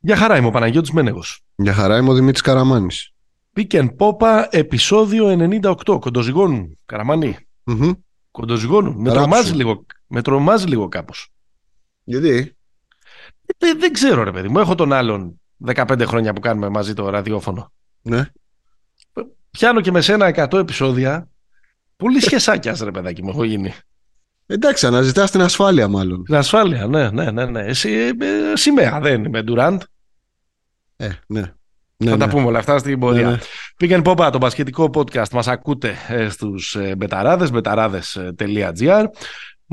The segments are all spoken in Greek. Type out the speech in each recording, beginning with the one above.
Για χαρά είμαι ο Παναγιώτης Μένεγος. Για χαρά είμαι ο Δημήτρης Καραμάνης. Pick and Popa, επεισόδιο 98. Κοντοζυγώνουν, Καραμάνη. Mm-hmm. Κοντοζυγώνουν. Με τρομάζει λίγο κάπως. Γιατί? Δεν ξέρω, ρε παιδί μου. Έχω τον άλλον 15 χρόνια που κάνουμε μαζί το ραδιόφωνο. Ναι. Πιάνω και με σένα 100 επεισόδια. Πολύ σχεσάκιας, ρε παιδάκι μου, έχω γίνει. Εντάξει, αναζητάς την ασφάλεια μάλλον. Την ασφάλεια, ναι. Εσύ, σημαία δεν είμαι, Durant. Θα τα πούμε όλα αυτά στην πορεία. Pick and Popa, το μπασκετικό podcast. Μας ακούτε στους μπεταράδες, μπεταράδες.gr.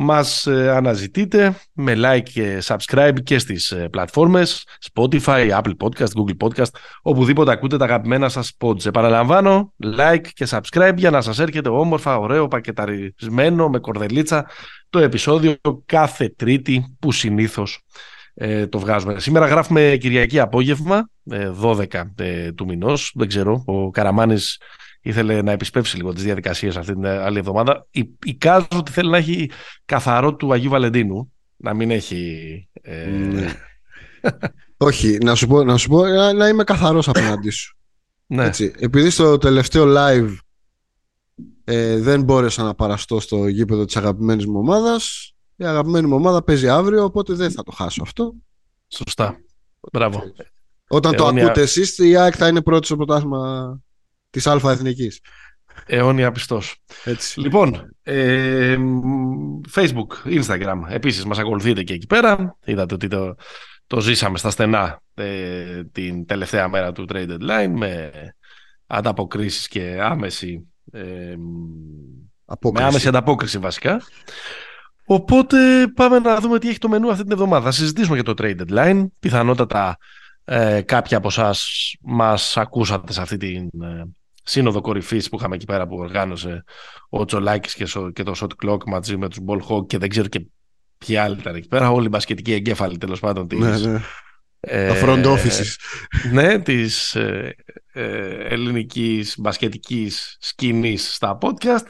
Μας αναζητείτε με like και subscribe και στις πλατφόρμες Spotify, Apple Podcast, Google Podcast, οπουδήποτε ακούτε τα αγαπημένα σας pods. Επαναλαμβάνω, like και subscribe για να σας έρχεται όμορφα, ωραίο, πακεταρισμένο, με κορδελίτσα το επεισόδιο κάθε Τρίτη που συνήθως το βγάζουμε. Σήμερα γράφουμε Κυριακή απόγευμα, 12 του μηνός. Δεν ξέρω, ο Καραμάνης ήθελε να επισπεύσει λίγο τις διαδικασίες αυτή την άλλη εβδομάδα. Εικάζω ότι θέλει να έχει καθαρό του Αγίου Βαλεντίνου. Να μην έχει... Όχι, να σου πω να είμαι καθαρός απέναντί σου. Ναι. Έτσι, επειδή στο τελευταίο live δεν μπόρεσα να παραστώ στο γήπεδο της αγαπημένης μου ομάδας. Η αγαπημένη μου ομάδα παίζει αύριο, οπότε δεν θα το χάσω αυτό. Σωστά. Μπράβο. Όταν το ακούτε εσείς, η ΑΕΚ θα είναι πρώτη στο πρωτάθλημα της Αλφα Εθνικής. Αιώνια πιστός. Έτσι. Λοιπόν, Facebook, Instagram, επίσης μας ακολουθείτε και εκεί πέρα. Είδατε ότι το ζήσαμε στα στενά την τελευταία μέρα του Traded Line με ανταποκρίσεις και άμεση απόκριση. Με άμεση ανταπόκριση βασικά. Οπότε πάμε να δούμε τι έχει το μενού αυτή την εβδομάδα. Θα συζητήσουμε για το Traded Line. Πιθανότατα κάποιοι από εσάς μας ακούσατε σε αυτή την σύνοδο κορυφής που είχαμε εκεί πέρα που οργάνωσε ο Τσολάκης και το Shot Clock μαζί με τους Ball Hawk και δεν ξέρω και ποιοι άλλοι ήταν εκεί πέρα. Όλοι οι μπασκετικοί εγκέφαλοι τέλος πάντων της... Ναι. Τα front offices. Ναι, της ελληνικής μπασκετικής σκηνής στα podcast.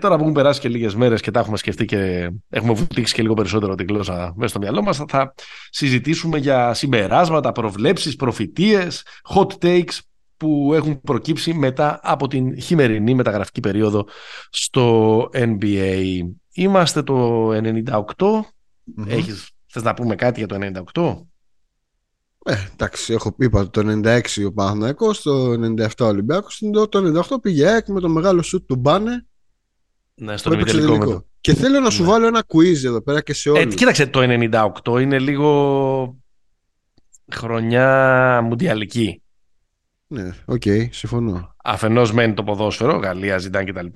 Τώρα που έχουν περάσει και λίγες μέρες και τα έχουμε σκεφτεί και έχουμε βουτήξει και λίγο περισσότερο την γλώσσα μέσα στο μυαλό μας, θα συζητήσουμε για συμπεράσματα, προβλέψεις, προφητείες, hot takes που έχουν προκύψει μετά από την χειμερινή μεταγραφική περίοδο στο NBA. Είμαστε το 98. Mm-hmm. Θες να πούμε κάτι για το 98? Εντάξει, είπα το 96 ο Παναθηναϊκός, το 97 ο Ολυμπιακός, το 98 πήγε ΑΕΚ με το μεγάλο σουτ του Μπάνε. Ναι, στον ημιτελικό. Και θέλω να σου βάλω ένα quiz εδώ πέρα και σε όλους. Κοίταξε, το 98 είναι λίγο χρονιά μουντιαλική. Ναι, οκ, συμφωνώ. Αφενός μένει το ποδόσφαιρο, Γαλλία, Ζιντάν κτλ.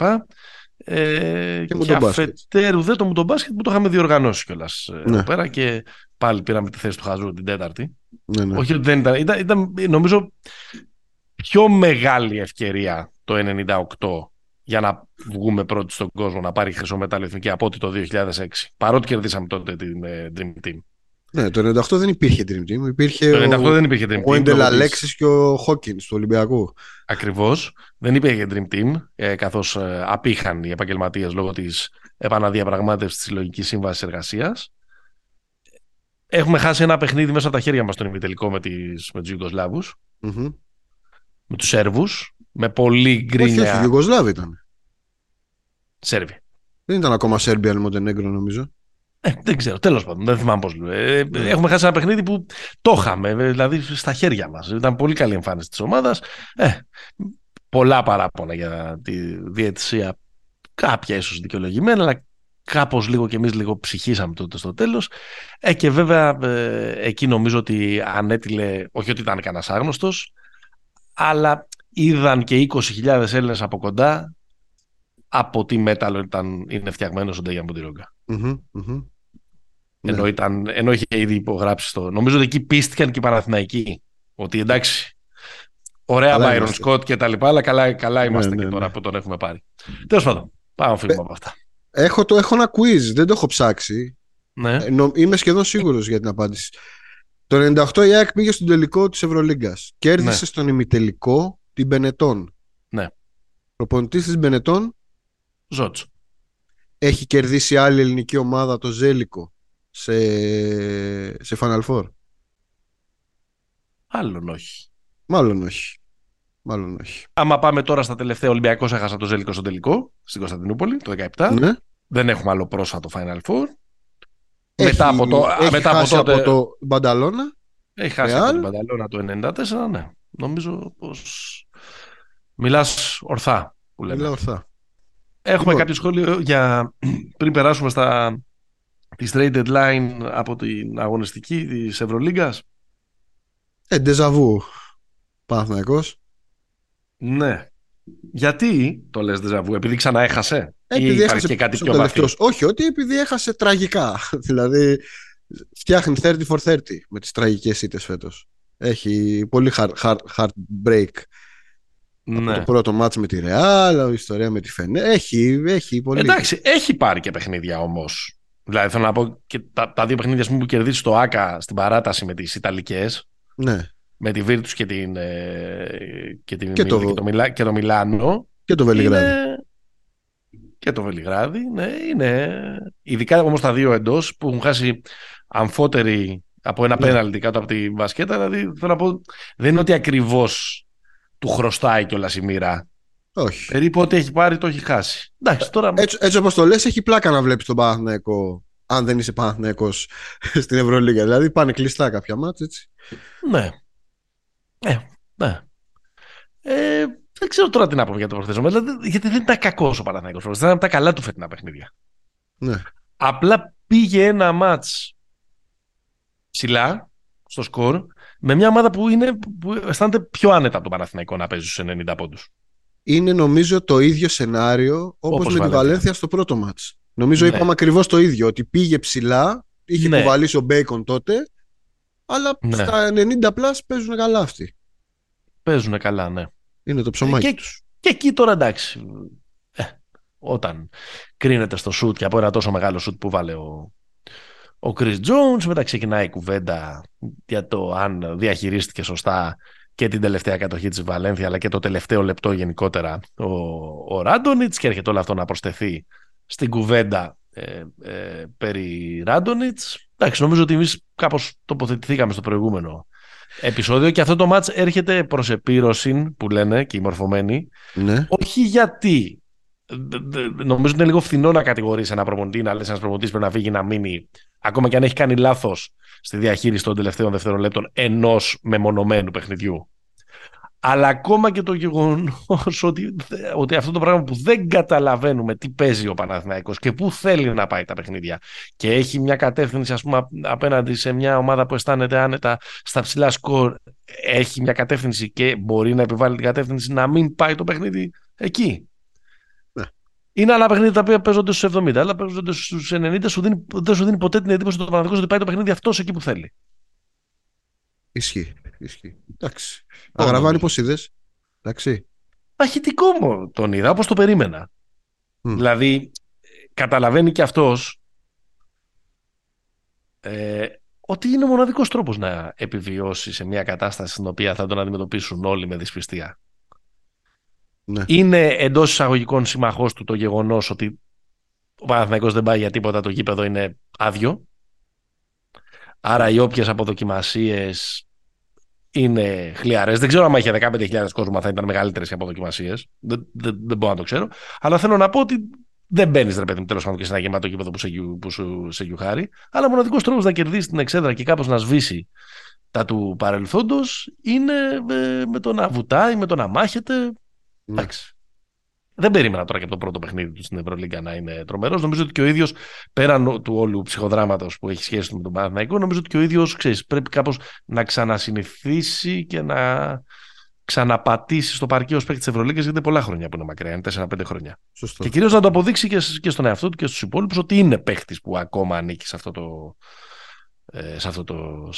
Και αφετέρου δεν το μουντομπάσκετ που το είχαμε διοργανώσει κιόλας εδώ πέρα και πάλι πήραμε τη θέση του Χαζού την τέταρτη. Ναι. Όχι, δεν ήταν νομίζω πιο μεγάλη ευκαιρία το 98 για να βγούμε πρώτοι στον κόσμο, να πάρει χρυσό μετάλλιο εθνική από ό,τι το 2006. Παρότι κερδίσαμε τότε την Dream Team. Ναι, το 98 δεν υπήρχε Dream Team. Ο Έντελ Αλέξης και ο Χόκκινς του Ολυμπιακού. Ακριβώς. Δεν υπήρχε Dream Team, καθώς απήχαν οι επαγγελματίες λόγω της επαναδιαπραγμάτευσης της συλλογικής σύμβασης εργασίας. Έχουμε χάσει ένα παιχνίδι μέσα από τα χέρια μας στον ημιτελικό με τους Ιουγκοσλάβους. Mm-hmm. Με τους Σέρβους. Με πολύ γκρίνια. Όχι, Ιουγκοσλάβοι ήταν. Σέρβοι. Δεν ήταν ακόμα Σέρβια, αλλά Μοντενέγκρο νομίζω. Δεν ξέρω, τέλος πάντων. Δεν θυμάμαι πώς λέω. Έχουμε χάσει ένα παιχνίδι που το είχαμε, δηλαδή στα χέρια μας. Ήταν πολύ καλή εμφάνιση της ομάδας. Πολλά παράπονα για τη διαιτησία. Κάποια ίσως δικαιολογημένα, αλλά κάπως λίγο κι εμείς λίγο ψυχήσαμε τότε στο τέλος. Και βέβαια εκεί νομίζω ότι ανέτειλε, όχι ότι ήταν κανένας άγνωστος, αλλά είδαν και 20.000 Έλληνες από κοντά από τι μέταλλο είναι φτιαγμένος ο Ντέγια Μπουντιρόγκα. Mm-hmm, mm-hmm. Ενώ είχε ήδη υπογράψει το. Νομίζω ότι εκεί πίστηκαν και οι Παναθηναϊκοί. Ότι εντάξει, ωραία Byron Scott και τα λοιπά, αλλά καλά είμαστε και τώρα που τον έχουμε πάρει. Τέλος πάντων, πάμε να φύγουμε από αυτά. Έχω ένα quiz, δεν το έχω ψάξει. Ναι. Είμαι σχεδόν σίγουρος για την απάντηση. Το 98 η ΑΕΚ πήγε στον τελικό της Ευρωλίγκας. Κέρδισε στον ημιτελικό την Μπενετόν. Ναι. Προπονητής της Μπενετόν, Ζώτσο. Έχει κερδίσει άλλη ελληνική ομάδα το Ζέλικο σε Final Four? Μάλλον όχι. Άμα πάμε τώρα στα τελευταία, Ολυμπιακός έχασα το Ζέλικο στο τελικό, στην Κωνσταντινούπολη, το 2017. Ναι. Δεν έχουμε άλλο πρόσφατο Final Four. Μετά από τότε... το Μπανταλόνα. Έχει χάσει από τον Μπανταλόνα το 1994, ναι. Νομίζω πως μιλάς ορθά, που λέμε. Μιλά ορθά. Έχουμε κάποιο σχόλιο για... πριν περάσουμε στα... τη Traded Line από την αγωνιστική της Ευρωλίγκας? Ντεζαβού Παναθηναϊκός. Ναι. Γιατί το λες ντεζαβού? Επειδή ξανά έχασε? Επειδή έχασε και κάτι πιο βαθύ? Όχι, ότι επειδή έχασε τραγικά. Δηλαδή φτιάχνει 30 for 30 με τις τραγικές ήττες φέτος. Έχει πολύ heartbreak. Ναι. Το πρώτο μάτς με τη Ρεάλ, η ιστορία με τη Φενέ. Έχει πολύ. Εντάξει, έχει πάρει και παιχνίδια όμως. Δηλαδή θέλω να πω και τα δύο παιχνίδια που κερδίσει το ΆΚΑ στην παράταση με τις Ιταλικές. Ναι. Με τη Βίρτους και το Μιλάνο. Και το Βελιγράδι. Ναι, είναι. Ειδικά όμως τα δύο εντός που έχουν χάσει αμφότεροι από ένα πέναλτι κάτω από τη μπασκέτα. Δηλαδή θέλω να πω, δεν είναι ότι ακριβώς του χρωστάει κιόλας η μοίρα. Όχι. Περίπου ό,τι έχει πάρει το έχει χάσει. Εντάξει, τώρα... έτσι όπως το λες, έχει πλάκα να βλέπεις τον Παναθηναϊκό, αν δεν είσαι Παναθηναϊκός στην Ευρωλίγα. Δηλαδή πάνε κλειστά κάποια μάτς, έτσι. Ναι. Ναι. Δεν ξέρω τώρα τι να πω για το προθέσιο. Γιατί δεν ήταν κακός ο Παναθηναϊκός. Δεν ήταν από τα καλά του φετινά παιχνίδια. Ναι. Απλά πήγε ένα μάτς ψηλά στο σκορ με μια ομάδα που αισθάνεται πιο άνετα από τον Παναθηναϊκό να παίζει στους 90 πόντους. Είναι νομίζω το ίδιο σενάριο όπως με τη Βαλένθια στο πρώτο μάτς. Νομίζω είπαμε ακριβώς το ίδιο, ότι πήγε ψηλά, είχε κουβαλήσει ο Μπέικον τότε, αλλά στα 90 πλάς παίζουν καλά αυτοί. Παίζουν καλά, ναι. Είναι το ψωμάκι τους. Και εκεί τώρα εντάξει, όταν κρίνεται στο σουτ και από ένα τόσο μεγάλο σουτ που βάλε ο Chris Jones, μετά ξεκινάει η κουβέντα για το αν διαχειρίστηκε σωστά και την τελευταία κατοχή της Βαλένθια αλλά και το τελευταίο λεπτό γενικότερα ο Ράντονιτς, και έρχεται όλο αυτό να προσθεθεί στην κουβέντα περί Ράντονιτς. Εντάξει, νομίζω ότι εμείς κάπως τοποθετηθήκαμε στο προηγούμενο επεισόδιο και αυτό το μάτς έρχεται προς επίρρωση που λένε και οι μορφωμένοι. Ναι. Όχι γιατί νομίζω είναι λίγο φθηνό να κατηγορείς ένα προπονητή, να λες ένας προπονητής πρέπει να φύγει, να μείνει, ακόμα και αν έχει κάνει λάθος στη διαχείριση των τελευταίων δευτερολέπτων ενός μεμονωμένου παιχνιδιού. Αλλά ακόμα και το γεγονός ότι αυτό το πράγμα που δεν καταλαβαίνουμε τι παίζει ο Παναθηναϊκός και πού θέλει να πάει τα παιχνίδια, και έχει μια κατεύθυνση, ας πούμε, απέναντι σε μια ομάδα που αισθάνεται άνετα στα ψηλά σκορ, έχει μια κατεύθυνση και μπορεί να επιβάλλει την κατεύθυνση να μην πάει το παιχνίδι εκεί. Είναι άλλα παιχνίδια τα οποία παίζονται στους 70, αλλά παίζονται στους 90, δεν σου δίνει ποτέ την εντύπωση ότι το Παναθηναϊκός ότι πάει το παιχνίδι αυτός εκεί που θέλει. Ισχύει. Εντάξει. Αγραβάνει πως είδες. Εντάξει. Παχητικό μου τον είδα, όπως το περίμενα. Δηλαδή, καταλαβαίνει και αυτός ότι είναι ο μοναδικός τρόπος να επιβιώσει σε μια κατάσταση στην οποία θα τον αντιμετωπίσουν όλοι με δυσπιστία. Ναι. Είναι εντός εισαγωγικών συμμαχός του το γεγονός ότι ο Παναθηναϊκός δεν πάει για τίποτα, το γήπεδο είναι άδειο. Άρα οι όποιες αποδοκιμασίες είναι χλιαρές. Δεν ξέρω αν είχε 15.000 κόσμο θα ήταν μεγαλύτερες οι αποδοκιμασίες. Δεν μπορώ να το ξέρω. Αλλά θέλω να πω ότι δεν μπαίνεις, ρε παιδί μου, τέλος πάντων, και σε ένα γεμάτο γήπεδο που σου σε γιουχάρει. Αλλά ο μοναδικός τρόπος να κερδίσεις την εξέδρα και κάπως να σβήσει τα του παρελθόντος είναι με το να βουτάει, με το να μάχεται. Εντάξει. Δεν περίμενα τώρα και από το πρώτο παιχνίδι του στην Ευρωλίγκα να είναι τρομερός. Νομίζω ότι και ο ίδιος, πέραν του όλου ψυχοδράματος που έχει σχέση με τον Παναθηναϊκό, νομίζω ότι και ο ίδιος, ξέρεις, πρέπει κάπως να ξανασυνηθίσει και να ξαναπατήσει στο παρκείο ως παίκτης της Ευρωλίγκας, γιατί είναι πολλά χρόνια που είναι μακριά, είναι 4-5 χρόνια. Σωστό. Και κυρίως να το αποδείξει και στον εαυτό του και στους υπόλοιπους ότι είναι παίκτης που ακόμα ανήκει σε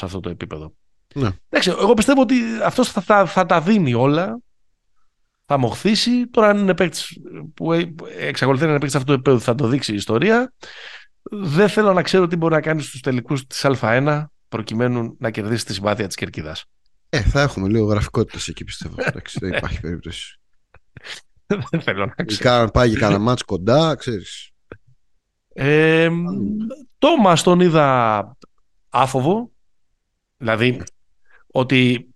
αυτό το επίπεδο. Ναι. Εντάξει, εγώ πιστεύω ότι αυτός θα τα δίνει όλα. Θα μοχθήσει. Τώρα, αν είναι παίκτης που εξακολουθεί να είναι παίκτης αυτού του επίπεδου, θα το δείξει η ιστορία. Δεν θέλω να ξέρω τι μπορεί να κάνει στους τελικούς της Α1 προκειμένου να κερδίσει τη συμπάθεια της κερκίδας. Θα έχουμε λίγο γραφικότητας εκεί, πιστεύω. Εντάξει, δεν υπάρχει περίπτωση. Δεν θέλω να ξέρω. Πάει και κάνα μάτς κοντά, ξέρεις. Τόμας τον είδα άφοβο. Δηλαδή ότι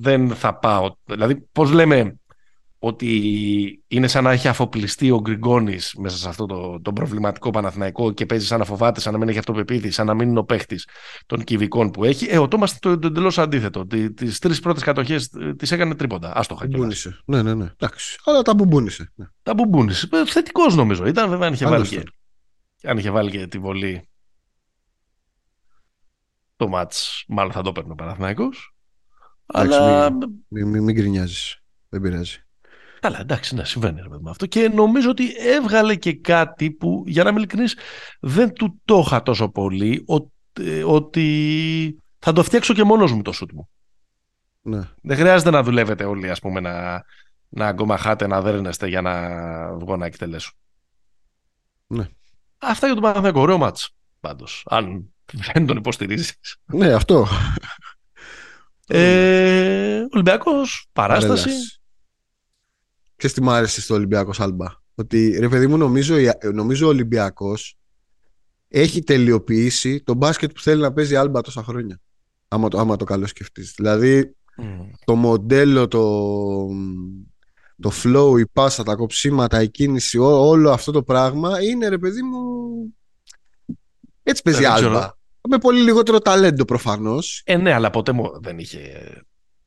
δεν θα πάω. Δηλαδή πώς λέμε ότι είναι σαν να έχει αφοπλιστεί ο Γκριγκόνης μέσα σε αυτό το προβληματικό Παναθηναϊκό και παίζει σαν να φοβάται, σαν να μην έχει αυτοπεποίθηση, σαν να μην είναι ο παίχτης των κυβικών που έχει. Ο Τόμας το εντελώς αντίθετο. Τις τρεις πρώτες κατοχές τις έκανε τρίποντα. Άστοχα. Μπουμπούνισε. Ναι. Εντάξει. Αλλά τα μπουμπούνισε. Ναι. Τα μπουμπούνισε. Θετικός νομίζω ήταν, βέβαια, αν είχε βάλει και τη βολή. Το μάτς μάλλον θα το παίρνει ο Παναθηναϊκός. Αλλά μην γκρινιάζεις. Δεν πειράζει. Καλά, εντάξει, να συμβαίνει με αυτό. Και νομίζω ότι έβγαλε και κάτι που, για να είμαι ειλικρινής, δεν του το είχα τόσο πολύ, ότι θα το φτιάξω και μόνος μου το σούτ μου. Ναι. Δεν χρειάζεται να δουλεύετε όλοι, ας πούμε, να αγκομαχάτε, να δέρνεστε για να βγω να εκτελέσω. Ναι. Αυτά για τον Παναθηναϊκό. Ωραίο μάτς, πάντως. Αν δεν τον υποστηρίζεις. Ναι, αυτό. Ολυμπιακός, παράσταση. Ξέρεις τι μ' άρεσε στο Ολυμπιακός, Άλμπα? Ότι, ρε παιδί μου, νομίζω ο Ολυμπιακός έχει τελειοποιήσει το μπάσκετ που θέλει να παίζει Άλμπα τόσα χρόνια. Άμα το καλό σκεφτείς. Δηλαδή το μοντέλο, το flow, η πάσα, τα κοψίματα, η κίνηση, όλο αυτό το πράγμα είναι, ρε παιδί μου, έτσι παίζει Άλμπα. Με πολύ λιγότερο ταλέντο προφανώς. Ναι, αλλά ποτέ μου δεν είχε.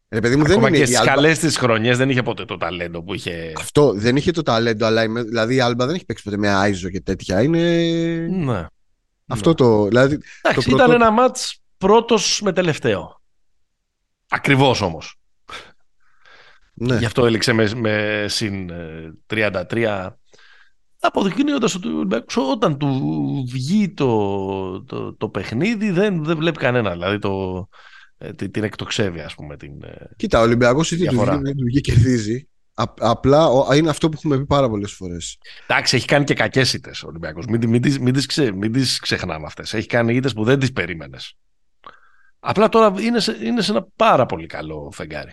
Παιδί μου, ακόμα δεν και στις καλές τις χρονιές δεν είχε ποτέ το ταλέντο που είχε. Αυτό δεν είχε το ταλέντο, αλλά δηλαδή η Άλμπα δεν έχει παίξει ποτέ με Άιζο και τέτοια. Είναι. Ναι. Αυτό ναι. Το. Δηλαδή, εντάξει, ήταν ένα μάτς πρώτος με τελευταίο. Ακριβώς όμως. Ναι. Γι' αυτό έληξε με συν 33. Αποδεικνύοντας ότι όταν του βγει το παιχνίδι δεν βλέπει κανένα. Δηλαδή την εκτοξεύει, ας πούμε. Κοίτα, ο Ολυμπιακός είτε του βγει κερδίζει. Απλά είναι αυτό που έχουμε πει πάρα πολλές φορές. Εντάξει, έχει κάνει και κακές ήττες ο Ολυμπιακός. Μην τις ξεχνάμε αυτές. Έχει κάνει ήττες που δεν τις περίμενες. Απλά τώρα είναι σε ένα πάρα πολύ καλό φεγγάρι.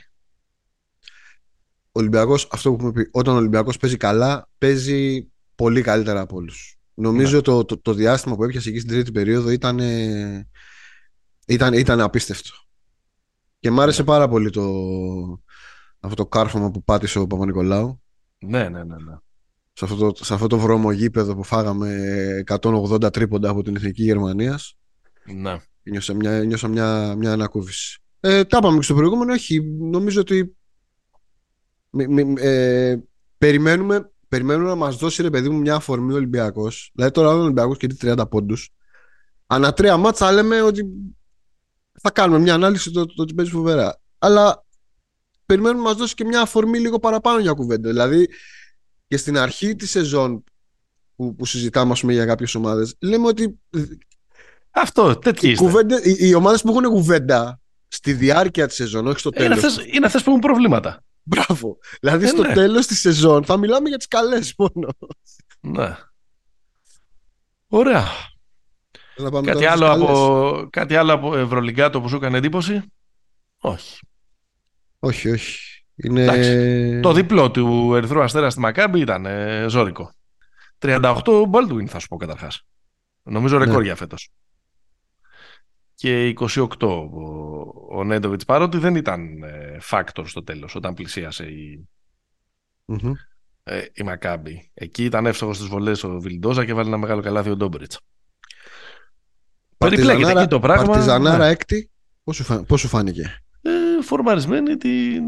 Ο Ολυμπιακός, αυτό που έχουμε πει, όταν ο Ολυμπιακός παίζει καλά, παίζει πολύ καλύτερα από όλους. Νομίζω το διάστημα που έπιασε εκεί στην τρίτη περίοδο ήταν απίστευτο. Και μ' άρεσε πάρα πολύ αυτό το κάρφωμα που πάτησε ο Παπα-Νικολάου. Ναι. Σε αυτό το βρωμογήπεδο που φάγαμε 180 τρίποντα από την Εθνική Γερμανίας. Ναι. Νιώσα μια ανακούφιση. Τα είπαμε και στο προηγούμενο. Όχι, νομίζω ότι περιμένουμε να μας δώσει, ρε παιδί μου, μια αφορμή ο Ολυμπιακός. Δηλαδή τώρα ο Ολυμπιακός κερδεί 30 πόντους. Ανά τρία μάτσα λέμε ότι θα κάνουμε μια ανάλυση το τι παίζει φοβερά. Αλλά περιμένουμε να μας δώσει και μια αφορμή λίγο παραπάνω για κουβέντα. Δηλαδή και στην αρχή τη σεζόν που συζητάμε, ας πούμε, για κάποιες ομάδες, λέμε ότι αυτό, οι ομάδες που έχουν κουβέντα στη διάρκεια τη σεζόν, όχι στο τέλος. Είναι αυτές που έχουν προβλήματα. Μπράβο. Δηλαδή στο τέλος της σεζόν θα μιλάμε για τις καλές μόνο. Ναι. Ωραία. Κάτι άλλο από Ευρωλιγκάτο που σου έκανε εντύπωση? Όχι. Είναι... Εντάξει, το διπλό του Ερυθρού Αστέρα στη Μακάμπη ήταν ζώρικο. 38 Baldwin, θα σου πω, καταρχάς. Νομίζω ρεκόρ για φέτος. Και 28 ο Νέντοβιτς, παρότι δεν ήταν φάκτορ στο τέλος όταν πλησίασε η Μακάμπη. Εκεί ήταν εύστοχος στις βολές ο Βιλντόζα και βάλει ένα μεγάλο καλάθι ο Ντόμπριτς. Περιπλέκεται εκεί το πράγμα. Παρτιζανάρα έκτη, πώς σου φάνηκε? Φορμαρισμένη την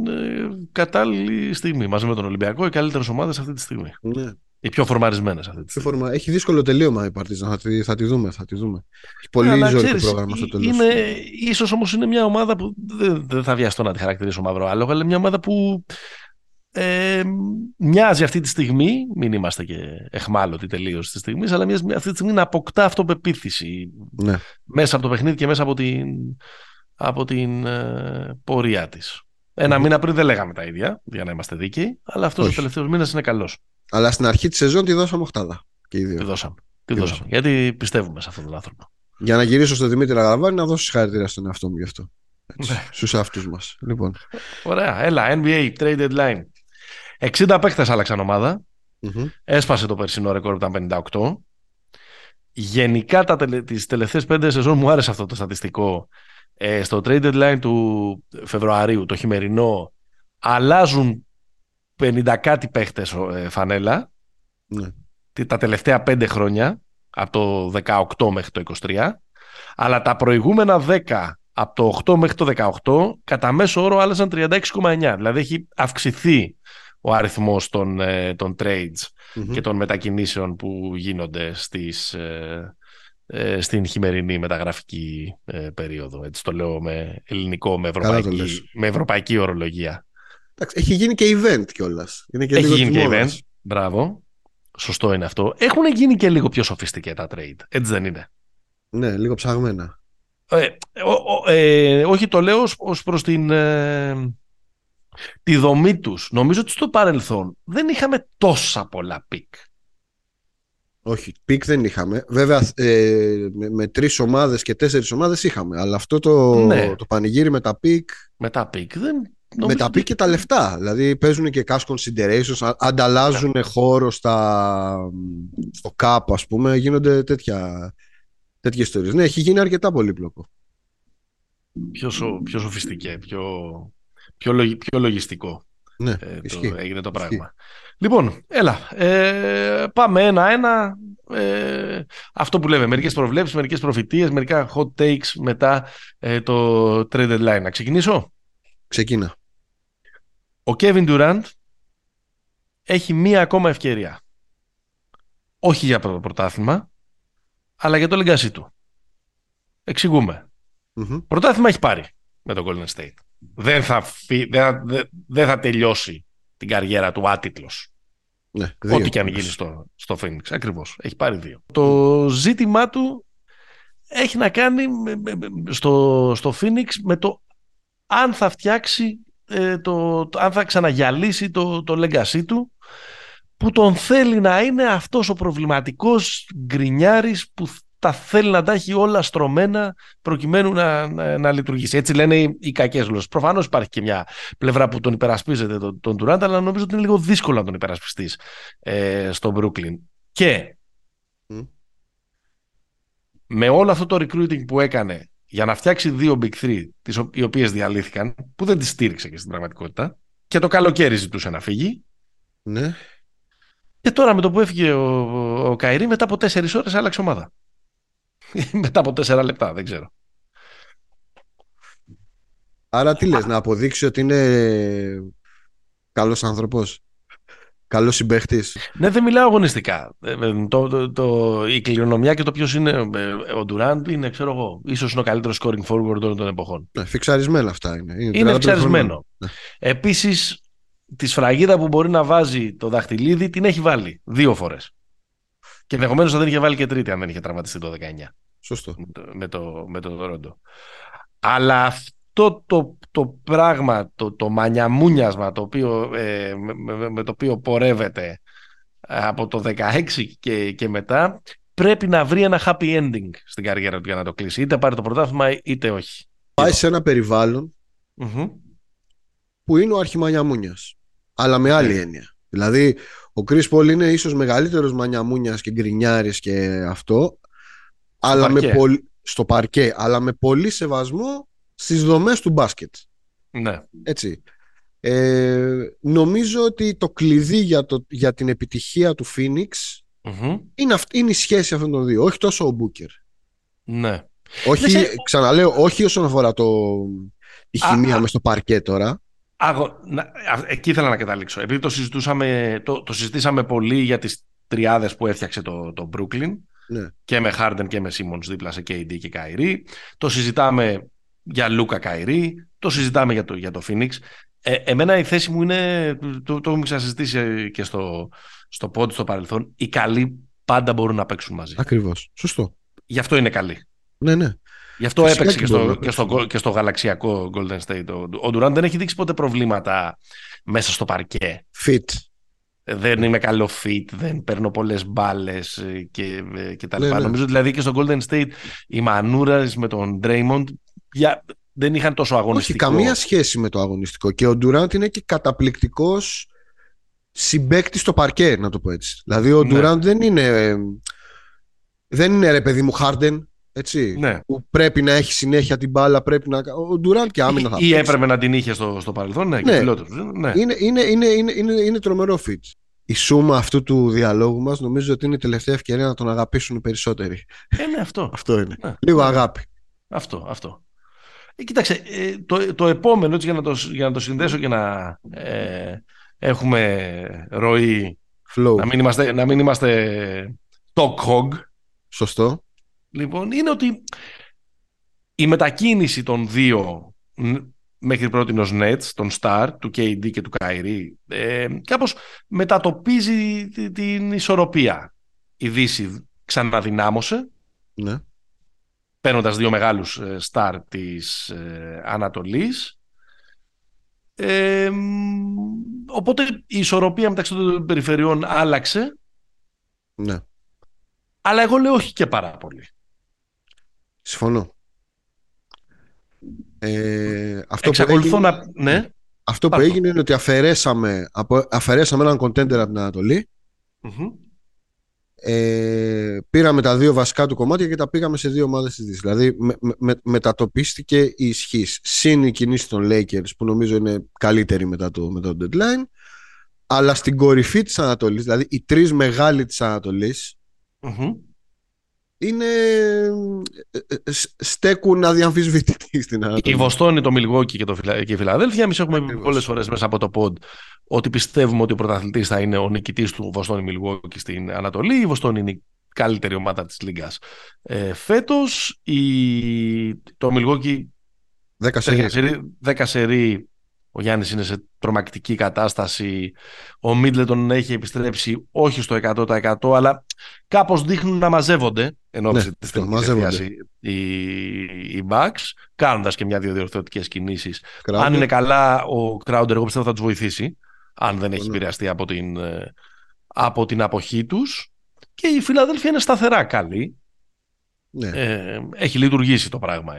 κατάλληλη στιγμή. Μαζί με τον Ολυμπιακό, οι καλύτερες ομάδες αυτή τη στιγμή. Ναι. Οι πιο φορμαρισμένες αυτή τη στιγμή. Έχει δύσκολο τελείωμα η Παρτίζαν. Θα τη δούμε. Έχει πολύ ζώρικο πρόγραμμα στο τέλος. Ίσως όμως είναι μια ομάδα που δεν θα βιαστώ να τη χαρακτηρίσω μαύρο άλογο, αλλά μια ομάδα που μοιάζει αυτή τη στιγμή, μην είμαστε και εχμάλωτοι τελείως τη στιγμή, αλλά μοιάζει αυτή τη στιγμή να αποκτά αυτοπεποίθηση μέσα από το παιχνίδι και μέσα από την πορεία της. Ένα μήνα πριν δεν λέγαμε τα ίδια, για να είμαστε δίκαιοι, αλλά αυτός ο τελευταίος μήνας είναι καλός. Αλλά στην αρχή τη σεζόν τη δώσαμε οχτάδα. Και οι δύο. Τη δώσαμε. Γιατί πιστεύουμε σε αυτόν τον άνθρωπο. Για να γυρίσω στον Δημήτρη Καραμάνη να δώσω συγχαρητήρια στον εαυτό μου γι' αυτό. Στους αυτούς μας. Λοιπόν. Ωραία. Έλα, NBA, Traded Line. 60 παίκτες άλλαξαν ομάδα. Mm-hmm. Έσπασε το περσινό ρεκόρ που ήταν 58. Γενικά τις τελευταίες 5 σεζόν μου άρεσε αυτό το στατιστικό. Στο Traded Line του Φεβρουαρίου, το χειμερινό, αλλάζουν 50 κάτι παίχτες φανέλα. Ναι. Τα τελευταία 5 χρόνια, από το 18 μέχρι το 23, αλλά τα προηγούμενα 10, από το 8 μέχρι το 18, κατά μέσο όρο άλλαζαν 36,9. Δηλαδή έχει αυξηθεί ο αριθμός των trades mm-hmm. και των μετακινήσεων που γίνονται στην χειμερινή μεταγραφική περίοδο. Έτσι το λέω με ελληνικό, με ευρωπαϊκή ορολογία. Εντάξει, έχει γίνει και event κιόλας. Έχει γίνει και event, μπράβο. Σωστό είναι αυτό. Έχουν γίνει και λίγο πιο σοφιστικά τα trade, έτσι δεν είναι? Ναι, λίγο ψαγμένα. Όχι, το λέω ως προς τη δομή τους. Νομίζω ότι στο παρελθόν δεν είχαμε τόσα πολλά πικ. Όχι, πικ δεν είχαμε. Βέβαια με 3 ομάδες και 4 ομάδες είχαμε. Αλλά αυτό το πανηγύρι με τα πικ. Με τα πικ δεν... Με τα πει και τα λεφτά. Δηλαδή παίζουν και cash considerations, ανταλλάζουν χώρο στο cap, ας πούμε. Γίνονται τέτοιες ιστορίες. Ναι, έχει γίνει αρκετά πολύπλοκο. Πιο σοφιστικέ, πιο λογιστικό. Ναι, έγινε το πράγμα. Ισχύει. Λοιπόν, έλα. Πάμε ένα-ένα. Αυτό που λέμε. Μερικές προβλέψεις, μερικές προφητείες, μερικά hot takes μετά το Traded Line. Να ξεκινήσω. Ξεκίνα. Ο Kevin Durant έχει μία ακόμα ευκαιρία. Όχι για το πρωτάθλημα, αλλά για το legacy του. Εξηγούμε. Mm-hmm. Πρωτάθλημα έχει πάρει με το Golden State. Δεν θα τελειώσει την καριέρα του άτιτλος. Ναι, ό,τι και αν γίνει στο Phoenix. Ακριβώς. Έχει πάρει 2. Το ζήτημά του έχει να κάνει στο Phoenix με το αν θα φτιάξει, αν θα ξαναγυαλίσει το legacy του, που τον θέλει να είναι αυτός ο προβληματικός γκρινιάρης που τα θέλει να τα έχει όλα στρωμένα προκειμένου να λειτουργήσει. Έτσι λένε οι κακές γλώσσες. Προφανώς υπάρχει και μια πλευρά που τον υπερασπίζεται τον Durant, αλλά νομίζω ότι είναι λίγο δύσκολο να τον υπερασπιστείς στο Brooklyn. Και με όλο αυτό το recruiting που έκανε για να φτιάξει 2 Big 3, οι οποίες διαλύθηκαν, που δεν τις στήριξε και στην πραγματικότητα, και το καλοκαίρι ζητούσε να φύγει. Ναι. Και τώρα με το που έφυγε ο Καϊρή, μετά από 4 ώρες άλλαξε ομάδα. Μετά από 4 λεπτά, δεν ξέρω. Άρα τι λες, να αποδείξει ότι είναι καλός άνθρωπος, καλός συμπαίχτης? Ναι, δεν μιλάω αγωνιστικά. Η κληρονομιά και το ποιος είναι ο Ντουράντ είναι, ξέρω εγώ, ίσως είναι ο καλύτερος scoring forward όλων των εποχών. Ναι, φιξαρισμένα αυτά είναι. Είναι φιξαρισμένο. Ναι. Επίσης, τη σφραγίδα που μπορεί να βάζει το δαχτυλίδι την έχει βάλει 2 φορές. Και ενδεχομένως θα δεν είχε βάλει και τρίτη αν δεν είχε τραυματιστεί το 19. Σωστό. Με το Τορόντο. Αλλά το πράγμα, το μανιαμούνιασμα το οποίο, με το οποίο πορεύεται από το 16 και μετά, πρέπει να βρει ένα happy ending στην καριέρα του για να το κλείσει. Είτε πάρει το πρωτάθλημα είτε όχι. Πάει σε ένα περιβάλλον mm-hmm. που είναι ο αρχιμανιαμούνιας, αλλά με άλλη έννοια. Δηλαδή ο Chris Paul είναι ίσως μεγαλύτερος μανιαμούνιας και γκρινιάρης και αυτό στο παρκέ, αλλά με πολύ σεβασμό στις δομές του μπάσκετ. Ναι. Έτσι. Νομίζω ότι το κλειδί για την επιτυχία του Phoenix mm-hmm. είναι η σχέση αυτών των δύο. Όχι τόσο ο Booker. Ναι. Όχι, ξαναλέω, όχι όσον αφορά η χημεία μες στο παρκέ τώρα. Εκεί ήθελα να καταλήξω. Επειδή το συζητήσαμε πολύ για τις τριάδες που έφτιαξε το Brooklyn, ναι. και με Harden και με Σίμονς δίπλα σε KD και Kyrie. Το συζητάμε για Λούκα Καϊρή, το συζητάμε για το Φίνιξ. Εμένα η θέση μου είναι, το έχουμε ξανασυζητήσει και στο πόντι στο παρελθόν, οι καλοί πάντα μπορούν να παίξουν μαζί. Ακριβώς, σωστό. Γι' αυτό είναι καλοί. Ναι, ναι. Γι' αυτό φυσικά έπαιξε και στο γαλαξιακό Golden State. Ο Ντουράντ δεν έχει δείξει ποτέ προβλήματα μέσα στο παρκέ. Fit. δεν είμαι καλό fit, δεν παίρνω πολλές μπάλες και τα λοιπά. Ναι. Νομίζω δηλαδή και στο Golden State οι μανούρας με τον Draymond δεν είχαν τόσο αγωνιστικό. Όχι, καμία σχέση με το αγωνιστικό. Και ο Durant είναι και καταπληκτικός συμπαίκτης στο παρκέ, να το πω έτσι. Δηλαδή ο Durant δεν είναι ρε παιδί μου Harden, έτσι, ναι, που πρέπει να έχει συνέχεια την μπάλα, πρέπει να... Ο Ντουράντ και άμυνα θα ή έπρεπε να την είχε στο παρελθόν, ναι, και ναι. Ναι. Είναι τρομερό fit. Η σούμα αυτού του διαλόγου μας νομίζω ότι είναι η τελευταία ευκαιρία να τον αγαπήσουν οι περισσότεροι. Ναι, αυτό. Αυτό είναι. Ναι. Λίγο αγάπη. Αυτό. Κοίταξε, το επόμενο, έτσι, για να το συνδέσω και να έχουμε ροή, flow. Να μην είμαστε talk hog. Σωστό. Λοιπόν, είναι ότι η μετακίνηση των δύο μέχρι πρότινος Nets, των Star, του KD και του Kyrie, κάπως μετατοπίζει την ισορροπία. Η Δύση ξαναδυνάμωσε, ναι, παίρνοντας δύο μεγάλους Star της Ανατολής. Οπότε η ισορροπία μεταξύ των περιφερειών άλλαξε. Ναι. Αλλά εγώ λέω όχι και πάρα πολύ. Συμφωνώ. Αυτό που έγινε είναι ότι αφαιρέσαμε έναν κοντέντερ από την Ανατολή. Mm-hmm. Πήραμε τα δύο βασικά του κομμάτια και τα πήγαμε σε δύο ομάδες της Δύσης. Δηλαδή μετατοπίστηκε η ισχύς. Συν η κινήση των Lakers που νομίζω είναι καλύτερη μετά το deadline. Αλλά στην κορυφή της Ανατολής, δηλαδή οι τρεις μεγάλοι της Ανατολής, mm-hmm, στέκουν αδιαμφισβήτητοι στην Ανατολή. Η Βοστόνη, το Μιλγόκι και η Φιλαδέλφια. Εμείς έχουμε πει πολλές φορές μέσα από το pod ότι πιστεύουμε ότι ο πρωταθλητής θα είναι ο νικητής του Βοστόνη Μιλγόκι στην Ανατολή. Η Βοστόνη είναι η καλύτερη ομάδα της Λίγκας φέτος. Το Μιλγόκι 10 σερί. Ο Γιάννης είναι σε τρομακτική κατάσταση. Ο Μίτλετον έχει επιστρέψει όχι στο 100%, αλλά κάπως δείχνουν να μαζεύονται ενώπιση της τελικής οι Bucks, κάνοντας και μια-δύο διορθωτικές κινήσεις. Crowder. Αν είναι καλά ο Crowder, εγώ πιστεύω θα τους βοηθήσει, αν δεν έχει επηρεαστεί από την αποχή τους. Και η Φιλαδέλφια είναι σταθερά καλή. Ναι. Έχει λειτουργήσει το πράγμα.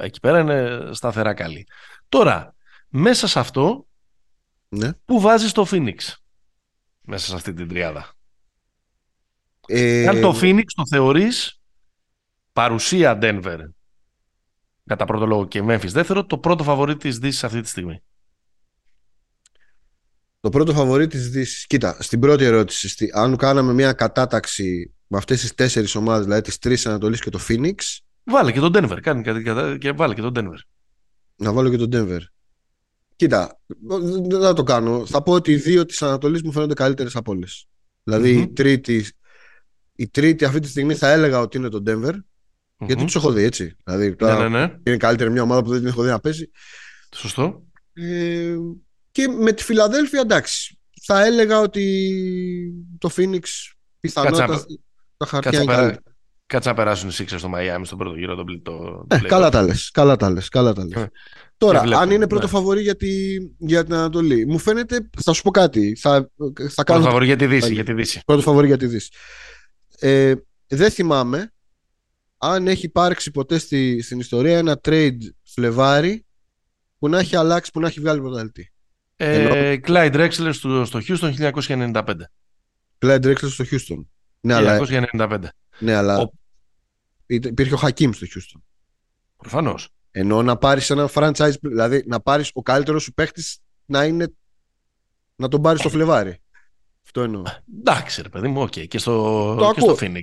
Εκεί πέρα είναι σταθερά καλή. Τώρα, μέσα σε αυτό, ναι, που βάζεις το Φίνιξ μέσα σε αυτή την τριάδα. Αν το Φίνιξ το θεωρείς παρουσία Denver κατά πρώτο λόγο και Memphis δεύτερο, το πρώτο φαβορί της Δύσης αυτή τη στιγμή. Το πρώτο φαβορί της Δύσης. Κοίτα, στην πρώτη ερώτηση, αν κάναμε μια κατάταξη με αυτές τις τέσσερις ομάδες, δηλαδή τις τρεις Ανατολής και το Φίνιξ. Βάλε και τον Denver. Βάλε και τον Denver. Να βάλω και τον Denver. Κοίτα, δεν θα το κάνω. Θα πω ότι οι δύο της Ανατολής μου φαίνονται καλύτερες από όλες. Δηλαδή, mm-hmm, η τρίτη αυτή τη στιγμή θα έλεγα ότι είναι το Denver, mm-hmm, γιατί τους έχω δει, έτσι. Δηλαδή ναι. Είναι καλύτερη μια ομάδα που δεν την έχω δει να παίζει. Σωστό. Και με τη Φιλαδέλφια, εντάξει, θα έλεγα ότι το Phoenix πιθανότατα τα χαρτιά είναι καλύτερα. Κάτσε να περάσουν οι Sixers στο Μαϊάμι στον πρώτο γύρο. Καλά τα λες. Τώρα, αν είναι πρώτο φαβορί για την Ανατολή, μου φαίνεται, θα σου πω κάτι. Πρώτο φαβορί για τη Δύση. Πρώτο φαβορί για τη Δύση. Δεν θυμάμαι αν έχει υπάρξει ποτέ στην ιστορία ένα trade Φλεβάρι που να έχει αλλάξει, που να έχει βγάλει πρωταθλητή. Clyde Drexler στο Χιούστον 1995. Clyde Drexler στο Χιούστον. 1995. Ναι, αλλά υπήρχε ο Χακίμ στο Χιούστον. Προφανώς. Ενώ να πάρεις ένα franchise, δηλαδή να πάρεις ο καλύτερος σου παίχτης να τον πάρεις στο Φλεβάρι. Αυτό εννοώ. Εντάξει, ρε παιδί μου, okay. Και στο Phoenix.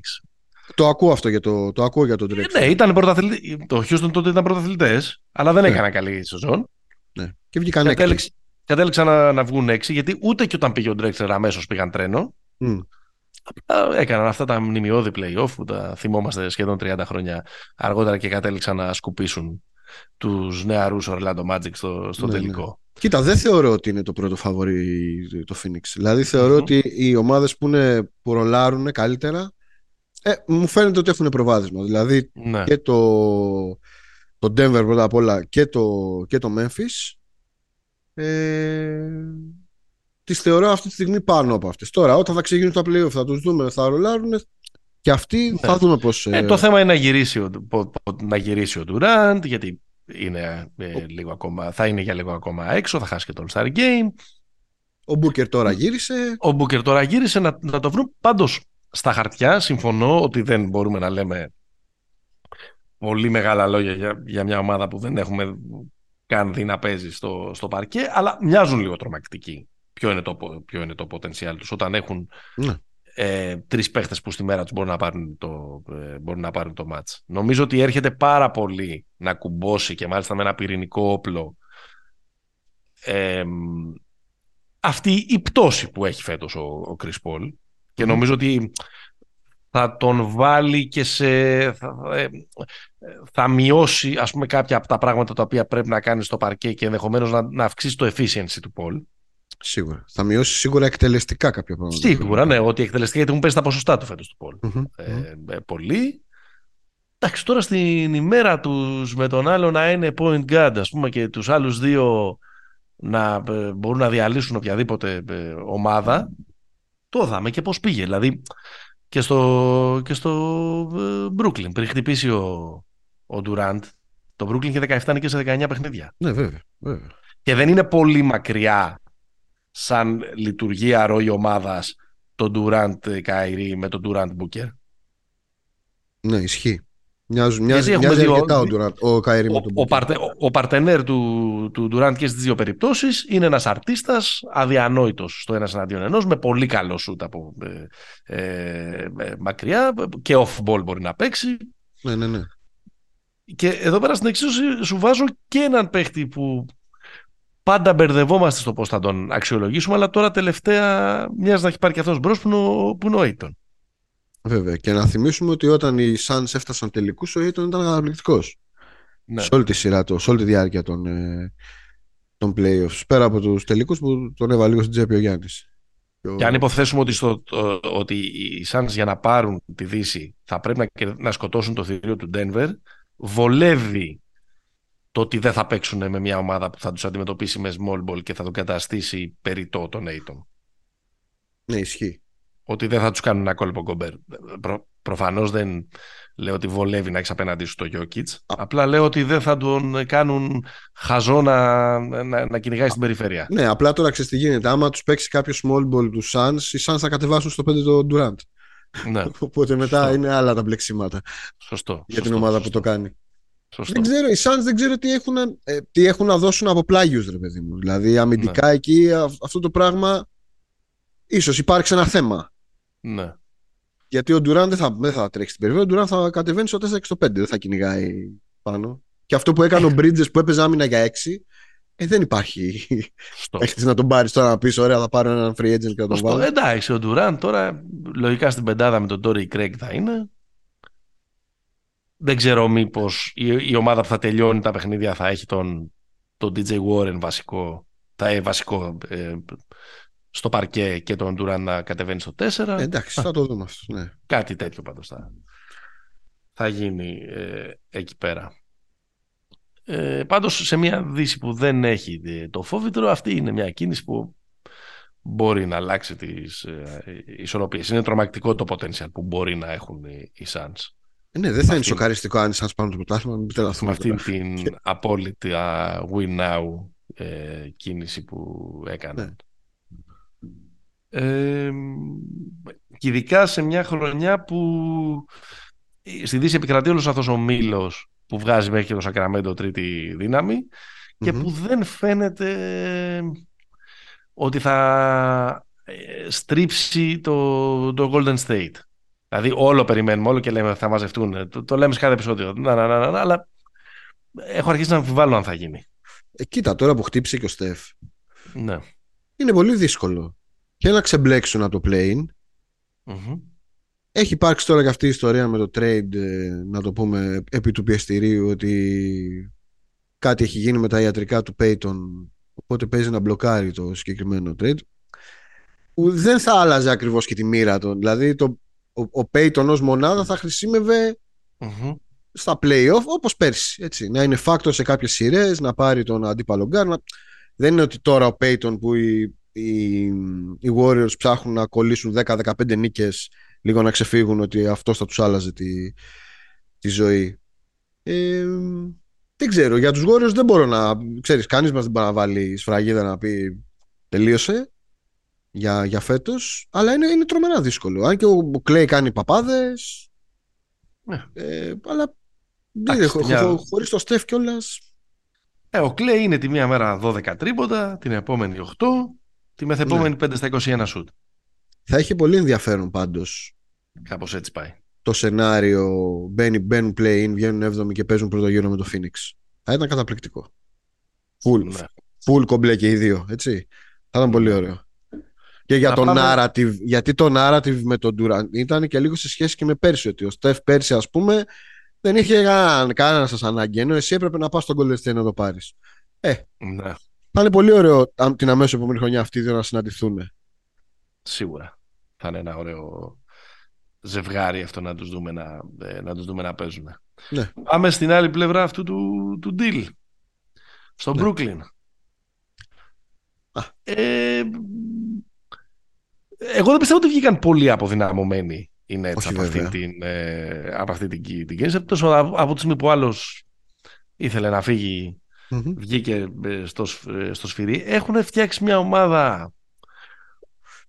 Το ακούω αυτό το ακούω για τον Drexler. Ναι, το Χιούστον τότε ήταν πρωταθλητές, αλλά δεν έκανα καλή σεζόν. Ναι. Και βγήκαν έξι. Κατέληξαν να βγουν έξι, γιατί ούτε και όταν πήγε ο Drexler αμέσως πήγαν τρένο. Έκαναν αυτά τα μνημειώδη play-off που τα θυμόμαστε σχεδόν 30 χρόνια αργότερα και κατέληξαν να σκουπίσουν τους νεαρούς Orlando Magic στο τελικό. Ναι. Κοίτα, δεν θεωρώ ότι είναι το πρώτο φαβορί το Phoenix. Δηλαδή θεωρώ ότι οι ομάδες που ρολάρουν καλύτερα μου φαίνεται ότι έχουν προβάδισμα. Δηλαδή και το Denver πρώτα απ' όλα και το Memphis τις θεωρώ αυτή τη στιγμή πάνω από αυτές. Τώρα, όταν θα ξεκινούν τα play-off, θα τους δούμε, θα ρολάρουν και αυτοί θα δούμε πώς. Το θέμα είναι να γυρίσει ο Durant, γιατί είναι, λίγο ακόμα, θα είναι για λίγο ακόμα έξω, θα χάσει και τον Star Game. Ο Booker τώρα γύρισε. Να το βρουν. Πάντως, στα χαρτιά συμφωνώ ότι δεν μπορούμε να λέμε πολύ μεγάλα λόγια για μια ομάδα που δεν έχουμε καν δει να παίζει στο παρκέ, αλλά μοιάζουν λίγο τρομακτικοί. Ποιο είναι το potential τους όταν έχουν τρεις παίχτες που στη μέρα τους μπορούν να πάρουν το μάτς. Νομίζω ότι έρχεται πάρα πολύ να κουμπώσει και μάλιστα με ένα πυρηνικό όπλο αυτή η πτώση που έχει φέτος ο Chris Paul και νομίζω ότι θα τον βάλει και θα μειώσει, ας πούμε, κάποια από τα πράγματα τα οποία πρέπει να κάνει στο παρκέ και ενδεχομένως να αυξήσει το efficiency του Paul. Σίγουρα. Θα μειώσει σίγουρα εκτελεστικά κάποια πράγματα. Σίγουρα, ναι. Ότι εκτελεστικά, γιατί μου παίζει τα ποσοστά του φέτος του Paul. Πολύ. Εντάξει, τώρα στην ημέρα τους με τον άλλο να είναι point guard, ας πούμε, και τους άλλους δύο να μπορούν να διαλύσουν οποιαδήποτε ομάδα, το είδαμε και πώς πήγε. Δηλαδή και στο Brooklyn, πριν χτυπήσει ο Durant, το Brooklyn είχε 17 νίκες σε 19 παιχνίδια. Ναι, βέβαια. Και δεν είναι πολύ μακριά σαν λειτουργία ροή ομάδας τον Durant Καϊρή με τον Durant Booker. Ναι, ισχύει. Μοιάζει αρκετά ο Durant, ο Καϊρή με τον Booker. Ο παρτενέρ του Durant και στις δύο περιπτώσεις είναι ένας αρτίστας αδιανόητος στο ένας εναντίον ενός, με πολύ καλό σούτ από μακριά, και off-ball μπορεί να παίξει. Ναι. Και εδώ πέρα στην εξίσωση σου βάζω και έναν παίχτη που πάντα μπερδευόμαστε στο πώς θα τον αξιολογήσουμε, αλλά τώρα τελευταία μοιάζει να έχει πάρει και αυτός μπρος, που είναι ο Ayton. Βέβαια, και να θυμίσουμε ότι όταν οι Suns έφτασαν τελικούς, ο Ayton ήταν καταπληκτικός. Ναι. Σε όλη τη σειρά του, σε όλη τη διάρκεια των playoffs. Πέρα από τους τελικούς που τον έβαλε λίγο στην τσέπη ο Γιάννης. Και αν υποθέσουμε ότι οι Suns για να πάρουν τη Δύση θα πρέπει να σκοτώσουν το θηρίο του Denver, βολεύει το ότι δεν θα παίξουν με μια ομάδα που θα τους αντιμετωπίσει με small ball και θα τον καταστήσει περιττό τον Ayton. Ναι, ισχύει. Ότι δεν θα τους κάνουν ένα κόλπο Γκομπέρ. Προφανώς δεν λέω ότι βολεύει να έχεις απέναντί σου το Γιόκιτς. Απλά λέω ότι δεν θα τον κάνουν χαζό να κυνηγάει στην περιφέρεια. Ναι, απλά τώρα ξέρεις τι γίνεται. Άμα τους παίξει κάποιο small ball του Suns, οι Suns θα κατεβάσουν στο 5 τον Durant. Ναι. Οπότε μετά είναι άλλα τα μπλεξίματα. Σωστό. Για την ομάδα που το κάνει. Σωστό. Οι Suns δεν ξέρω τι έχουν να δώσουν από πλάγιους, ρε παιδί μου. Δηλαδή αμυντικά εκεί αυτό το πράγμα ίσως υπάρξει ένα θέμα. Ναι. Γιατί ο Durant δεν θα τρέξει την περιφέρεια. Ο Durant θα κατεβαίνει στο 4-6-5, δεν θα κυνηγάει πάνω. Και αυτό που έκανε ο Bridges που έπαιζε άμυνα για 6, δεν υπάρχει. Έχεις να τον πάρεις τώρα να πεις ωραία, θα πάρω έναν free agent και να τον βάλω. Εντάξει, ο Durant τώρα λογικά στην πεντάδα με τον Torrey Craig θα είναι. Δεν ξέρω μήπως η ομάδα που θα τελειώνει τα παιχνίδια θα έχει τον DJ Warren βασικό, στο παρκέ και τον Durant να κατεβαίνει στο 4. Εντάξει, θα το δούμε αυτό. Ναι. Κάτι τέτοιο πάντως θα γίνει εκεί πέρα. Πάντως σε μια Δύση που δεν έχει το φόβητρο, αυτή είναι μια κίνηση που μπορεί να αλλάξει τις ισορροπίες. Είναι τρομακτικό το potential που μπορεί να έχουν οι Suns. Ναι, δεν θα είναι σοκαριστικό αν οι Suns πάρουν το πρωτάθλημα. Με αυτήν την απόλυτη win now κίνηση που έκανε. Και ειδικά σε μια χρονιά που στη Δύση επικρατεί όλος αυτός ο μήλος που βγάζει μέχρι και το Σακραμέντο τρίτη δύναμη και που δεν φαίνεται ότι θα στρίψει το Golden State. Δηλαδή όλο περιμένουμε, όλο και λέμε θα μαζευτούν. Το λέμε σε κάθε επεισόδιο. Αλλά έχω αρχίσει να αμφιβάλλω αν θα γίνει. Κοίτα τώρα που χτύπησε και ο Στεφ. Ναι. Είναι πολύ δύσκολο και να ξεμπλέξουν από το play-in. Έχει υπάρξει τώρα και αυτή η ιστορία με το trade, να το πούμε επί του πιεστηρίου, ότι κάτι έχει γίνει με τα ιατρικά του Payton, οπότε παίζει να μπλοκάρει το συγκεκριμένο trade. Δεν θα άλλαζε ακριβώς και τη μοίρα του. Δηλαδή ο Payton ως μονάδα θα χρησιμεύε στα play-off όπως πέρσι, έτσι. Να είναι factor σε κάποιες σειρές, να πάρει τον αντίπαλο γκάρ. Δεν είναι ότι τώρα ο Payton που οι Warriors ψάχνουν να κολλήσουν 10-15 νίκες, λίγο να ξεφύγουν, ότι αυτό θα τους άλλαζε τη ζωή. Δεν ξέρω, για τους Warriors δεν μπορώ να... Ξέρεις, κανείς μας δεν μπορεί να βάλει σφραγίδα να πει τελείωσε για φέτος, αλλά είναι τρομερά δύσκολο. Αν και ο Clay κάνει παπάδες, αλλά χωρίς το Steph κιόλας. Ο Clay είναι τη μία μέρα 12 τρίποτα, την επόμενη 8, τη μεθεπόμενη 5 στα 21 σουτ. Θα έχει πολύ ενδιαφέρον πάντως. Κάπως έτσι πάει το σενάριο, μπαίνουν play-in, βγαίνουν 7 και παίζουν πρώτο γύρο με το Phoenix. Θα ήταν καταπληκτικό. Full κομπλέ και οι δύο, έτσι. Θα ήταν πολύ ωραίο. Και για το narrative, γιατί το narrative με τον Durant ήταν και λίγο σε σχέση και με πέρσι, ότι ο Steph πέρσι, ας πούμε, δεν είχε κανένα σας ανάγκη, ενώ εσύ έπρεπε να πας στον Golden State να το πάρεις. Ναι. Θα είναι πολύ ωραίο την αμέσως επόμενη χρονιά αυτοί οι δύο να συναντηθούν. Σίγουρα. Θα είναι ένα ωραίο ζευγάρι αυτό να τους δούμε να παίζουν. Ναι. Πάμε στην άλλη πλευρά αυτού του deal. Στο Brooklyn. Εγώ δεν πιστεύω ότι βγήκαν πολύ αποδυναμωμένοι οι Nets από αυτή την κίνηση. Από τη στιγμή που άλλος ήθελε να φύγει, βγήκε στο σφυρί. Έχουν φτιάξει μια ομάδα.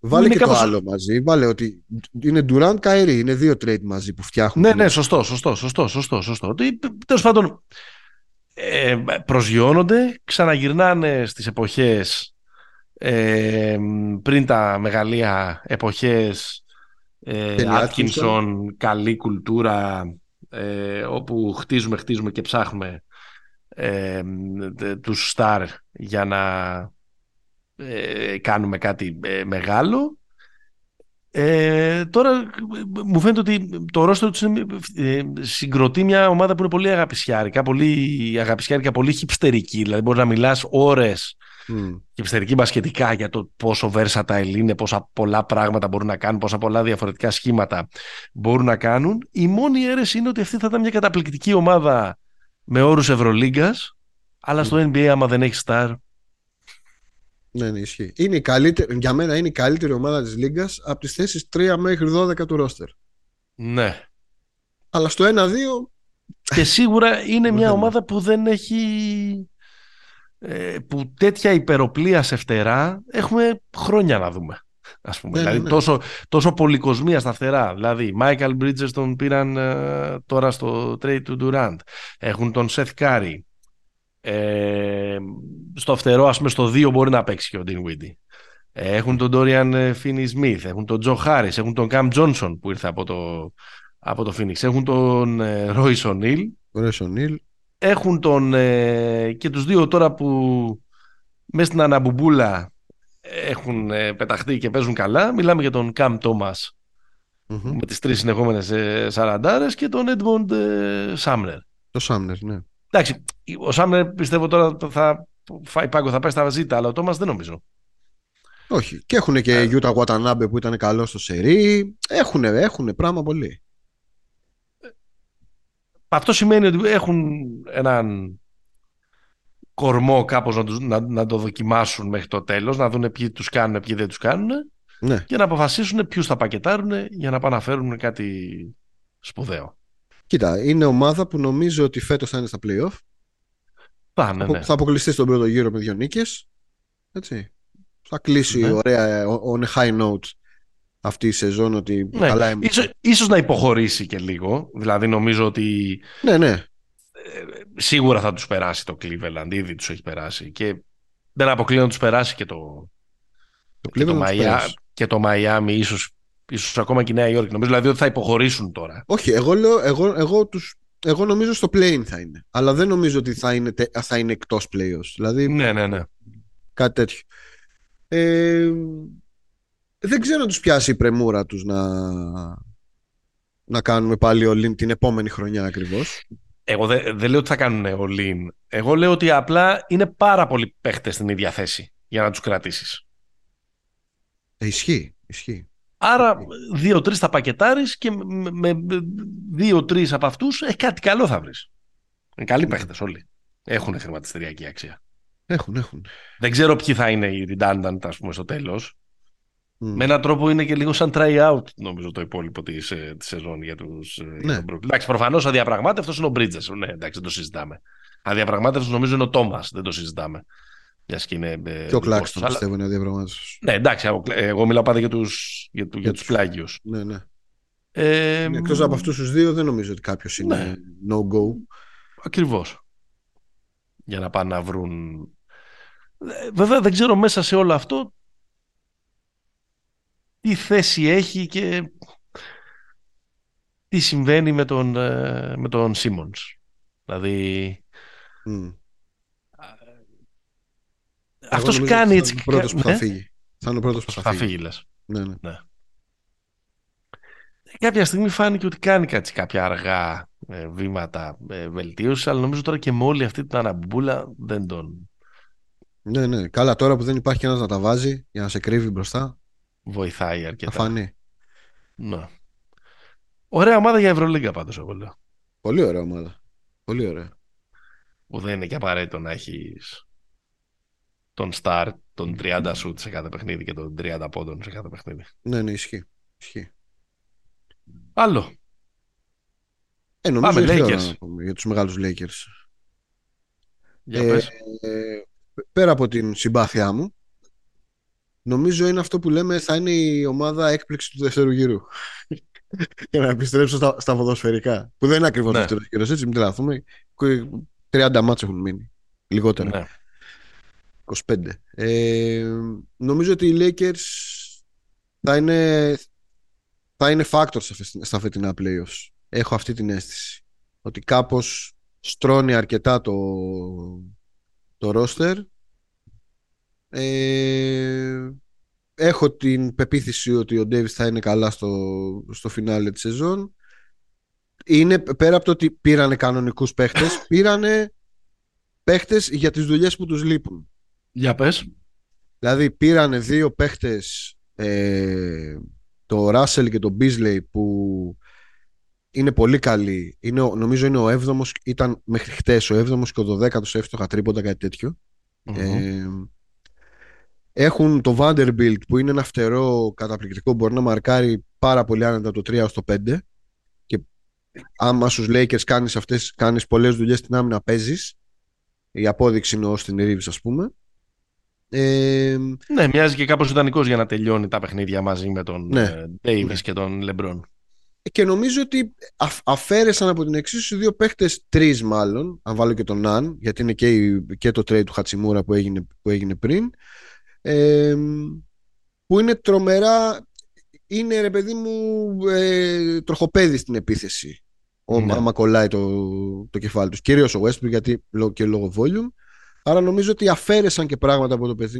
Βάλε και το άλλο μαζί. Βάλε ότι είναι Durant Καϊρή. Είναι δύο trade μαζί που φτιάχνουν. Ναι, σωστό. Τέλος πάντων, προσγειώνονται, ξαναγυρνάνε στις εποχές πριν τα μεγαλεία, εποχές Άτκινσον, καλή κουλτούρα, όπου χτίζουμε και ψάχνουμε τους στάρ για να κάνουμε κάτι μεγάλο. Τώρα μου φαίνεται ότι το ρόστερ τους συγκροτεί μια ομάδα που είναι πολύ αγαπησιάρικα, πολύ χιπστερική. Δηλαδή μπορεί να μιλάς ώρες χιπστερική μπασκετικά για το πόσο versatile είναι, πόσα πολλά πράγματα μπορούν να κάνουν, πόσα πολλά διαφορετικά σχήματα μπορούν να κάνουν. Η μόνη αίρεση είναι ότι αυτή θα ήταν μια καταπληκτική ομάδα με όρους Ευρωλίγκας, αλλά στο NBA άμα δεν έχει star. Ναι, ισχύει. Για μένα είναι η καλύτερη ομάδα της Λίγκας από τις θέσεις 3 μέχρι 12 του ρόστερ. Ναι. Αλλά στο 1-2. Και σίγουρα είναι μια ομάδα που δεν έχει. Που τέτοια υπεροπλία σε φτερά έχουμε χρόνια να δούμε. Ας πούμε. Ναι. Τόσο πολυκοσμία στα φτερά. Δηλαδή, Michael Bridges τον πήραν τώρα στο trade του Durant. Έχουν τον Seth Curry. Στο φτερό, ας πούμε, στο 2 μπορεί να παίξει και ο Dinwiddie. Έχουν τον Dorian Finney-Smith, έχουν τον Joe Harris, έχουν τον Cam Johnson που ήρθε από το Phoenix, έχουν τον Royce O'Neal, έχουν τον και τους δύο τώρα που μέσα στην αναμπουμπούλα έχουν πεταχτεί και παίζουν καλά. Μιλάμε για τον Cam Thomas με τις 3 συνεχόμενες σαραντάρες και τον Edmond Sumner. Το Sumner, ναι. Εντάξει, ο Σάμνερ πιστεύω τώρα θα φάει πάγκο, θα πάει στα ζήτα, αλλά ο Τόμας δεν νομίζω. Όχι. Και έχουν και Γιούτα Γουατανάμπε που ήταν καλό στο σερί. Έχουν πράγμα πολύ. Αυτό σημαίνει ότι έχουν έναν κορμό κάπως να το δοκιμάσουν μέχρι το τέλος, να δουν ποιοι τους κάνουν, ποιοι δεν τους κάνουν, ναι, και να αποφασίσουν ποιους θα πακετάρουν για να πάνε να φέρουν κάτι σπουδαίο. Κοίτα, είναι ομάδα που νομίζω ότι φέτος θα είναι στα play-off. Ναι. Θα αποκλειστεί στον πρώτο γύρο με 2 νίκες. Έτσι. Θα κλείσει ωραία on high note αυτή η σεζόν. Ότι καλά είμαι. Ίσως να υποχωρήσει και λίγο. Δηλαδή νομίζω ότι σίγουρα θα τους περάσει το Cleveland. Ήδη τους έχει περάσει. Και δεν αποκλείω να τους περάσει και το Miami ίσως ακόμα και η Νέα Υόρκη. Νομίζω δηλαδή ότι θα υποχωρήσουν τώρα. Όχι, εγώ νομίζω στο play-in θα είναι. Αλλά δεν νομίζω ότι θα είναι εκτός play-offs. Δηλαδή, ναι. Κάτι τέτοιο. Δεν ξέρω να τους πιάσει η πρεμούρα τους να κάνουμε πάλι all-in την επόμενη χρονιά ακριβώς. Εγώ δεν λέω ότι θα κάνουν all-in. Εγώ λέω ότι απλά είναι πάρα πολλοί παίχτες στην ίδια θέση για να τους κρατήσεις. Ισχύει. Άρα 2-3 θα πακετάρεις και με 2-3 από αυτούς κάτι καλό θα βρεις. Καλοί παίχτες όλοι. Έχουν χρηματιστηριακή αξία. Έχουν. Δεν ξέρω ποιοι θα είναι οι redundant, ας πούμε, στο τέλος. Με έναν τρόπο είναι και λίγο σαν try-out, νομίζω, το υπόλοιπο τη σεζόν για τους Brooklyn. Εντάξει, προφανώς αδιαπραγμάτευτος είναι ο Bridges. Ναι, εντάξει, δεν το συζητάμε. Αδιαπραγμάτευτος νομίζω είναι ο Τόμας, δεν το συζητάμε. Και ο Κλάξτον πιστεύω είναι αδιαπραγμάτευτος. Ναι, εντάξει, εγώ μιλάω πάντα για τους πλάγιους. Ναι, ναι. Εκτός από αυτούς τους δύο, δεν νομίζω ότι κάποιος είναι no-go. Ακριβώς. Για να πάνε να βρουν. Βέβαια, δεν ξέρω μέσα σε όλο αυτό τι θέση έχει και τι συμβαίνει με τον Σίμονς. Δηλαδή, αυτός κάνει έτσι. Θα είναι ο πρώτος που θα φύγει. Θα είναι ο πρώτος που θα φύγει, λες. Ναι. Κάποια στιγμή φάνηκε ότι κάνει κάποια αργά βήματα βελτίωσης, αλλά νομίζω τώρα και με όλη αυτή την αναμπούλα δεν τον... Ναι, καλά, τώρα που δεν υπάρχει και ένας να τα βάζει για να σε κρύβει μπροστά, βοηθάει αρκετά. Αφανή. Ναι. Ωραία ομάδα για Ευρωλίγκα πάντως, εγώ λέω. Πολύ ωραία ομάδα. Πολύ ωραία. Που δεν είναι και απαραίτητο να έχεις τον star, τον 30 σουτ σε κάθε παιχνίδι και τον 30 πόντων σε κάθε παιχνίδι. Ναι, ισχύει. Άλλο. Νομίζω Lakers. Για τους μεγάλους Lakers. Πέρα από την συμπάθειά μου, νομίζω είναι αυτό που λέμε, θα είναι η ομάδα έκπληξη του δεύτερου γύρου. Για να επιστρέψω στα ποδοσφαιρικά. Που δεν είναι ακριβώς δεύτερος γύρος, έτσι, μην τρελαθούμε. 30 μάτς έχουν μείνει. Λιγότερα. Ναι. 25. Νομίζω ότι οι Lakers θα είναι factor στα φετινά playoffs. Έχω αυτή την αίσθηση. Ότι κάπως στρώνει αρκετά το roster. Έχω την πεποίθηση ότι ο Davis θα είναι καλά στο φινάλε της σεζόν. Είναι πέρα από το ότι πήρανε κανονικούς παίχτες, πήρανε παίχτες για τις δουλειές που τους λείπουν. Για πες. Δηλαδή πήρανε δύο παίχτες, το Russell και το Beasley, που είναι πολύ καλοί. Νομίζω είναι ο 7ος, ήταν μέχρι χτες ο 7ος και ο 12ος εύστοχα τρίποντα, κάτι τέτοιο. Mm-hmm. Έχουν το Vanderbilt που είναι ένα φτερό καταπληκτικό, μπορεί να μαρκάρει πάρα πολύ άνετα το 3 ως το 5, και άμα στους Lakers κάνεις πολλές δουλειές στην άμυνα, παίζεις. Η απόδειξη είναι στην Reeves, ας πούμε. Ναι, μοιάζει και κάπως ιδανικός για να τελειώνει τα παιχνίδια μαζί με τον Davis και τον LeBron. Και νομίζω ότι αφαίρεσαν από την εξίσωση δύο παίχτες, τρεις μάλλον, αν βάλω και τον Nan, γιατί είναι και το trade του Χατσιμούρα που έγινε πριν, που είναι τρομερά, είναι, ρε παιδί μου, τροχοπέδι στην επίθεση, άμα κολλάει το κεφάλι τους, κυρίως ο Westbrook, γιατί και λόγω volume. Άρα νομίζω ότι αφαίρεσαν και πράγματα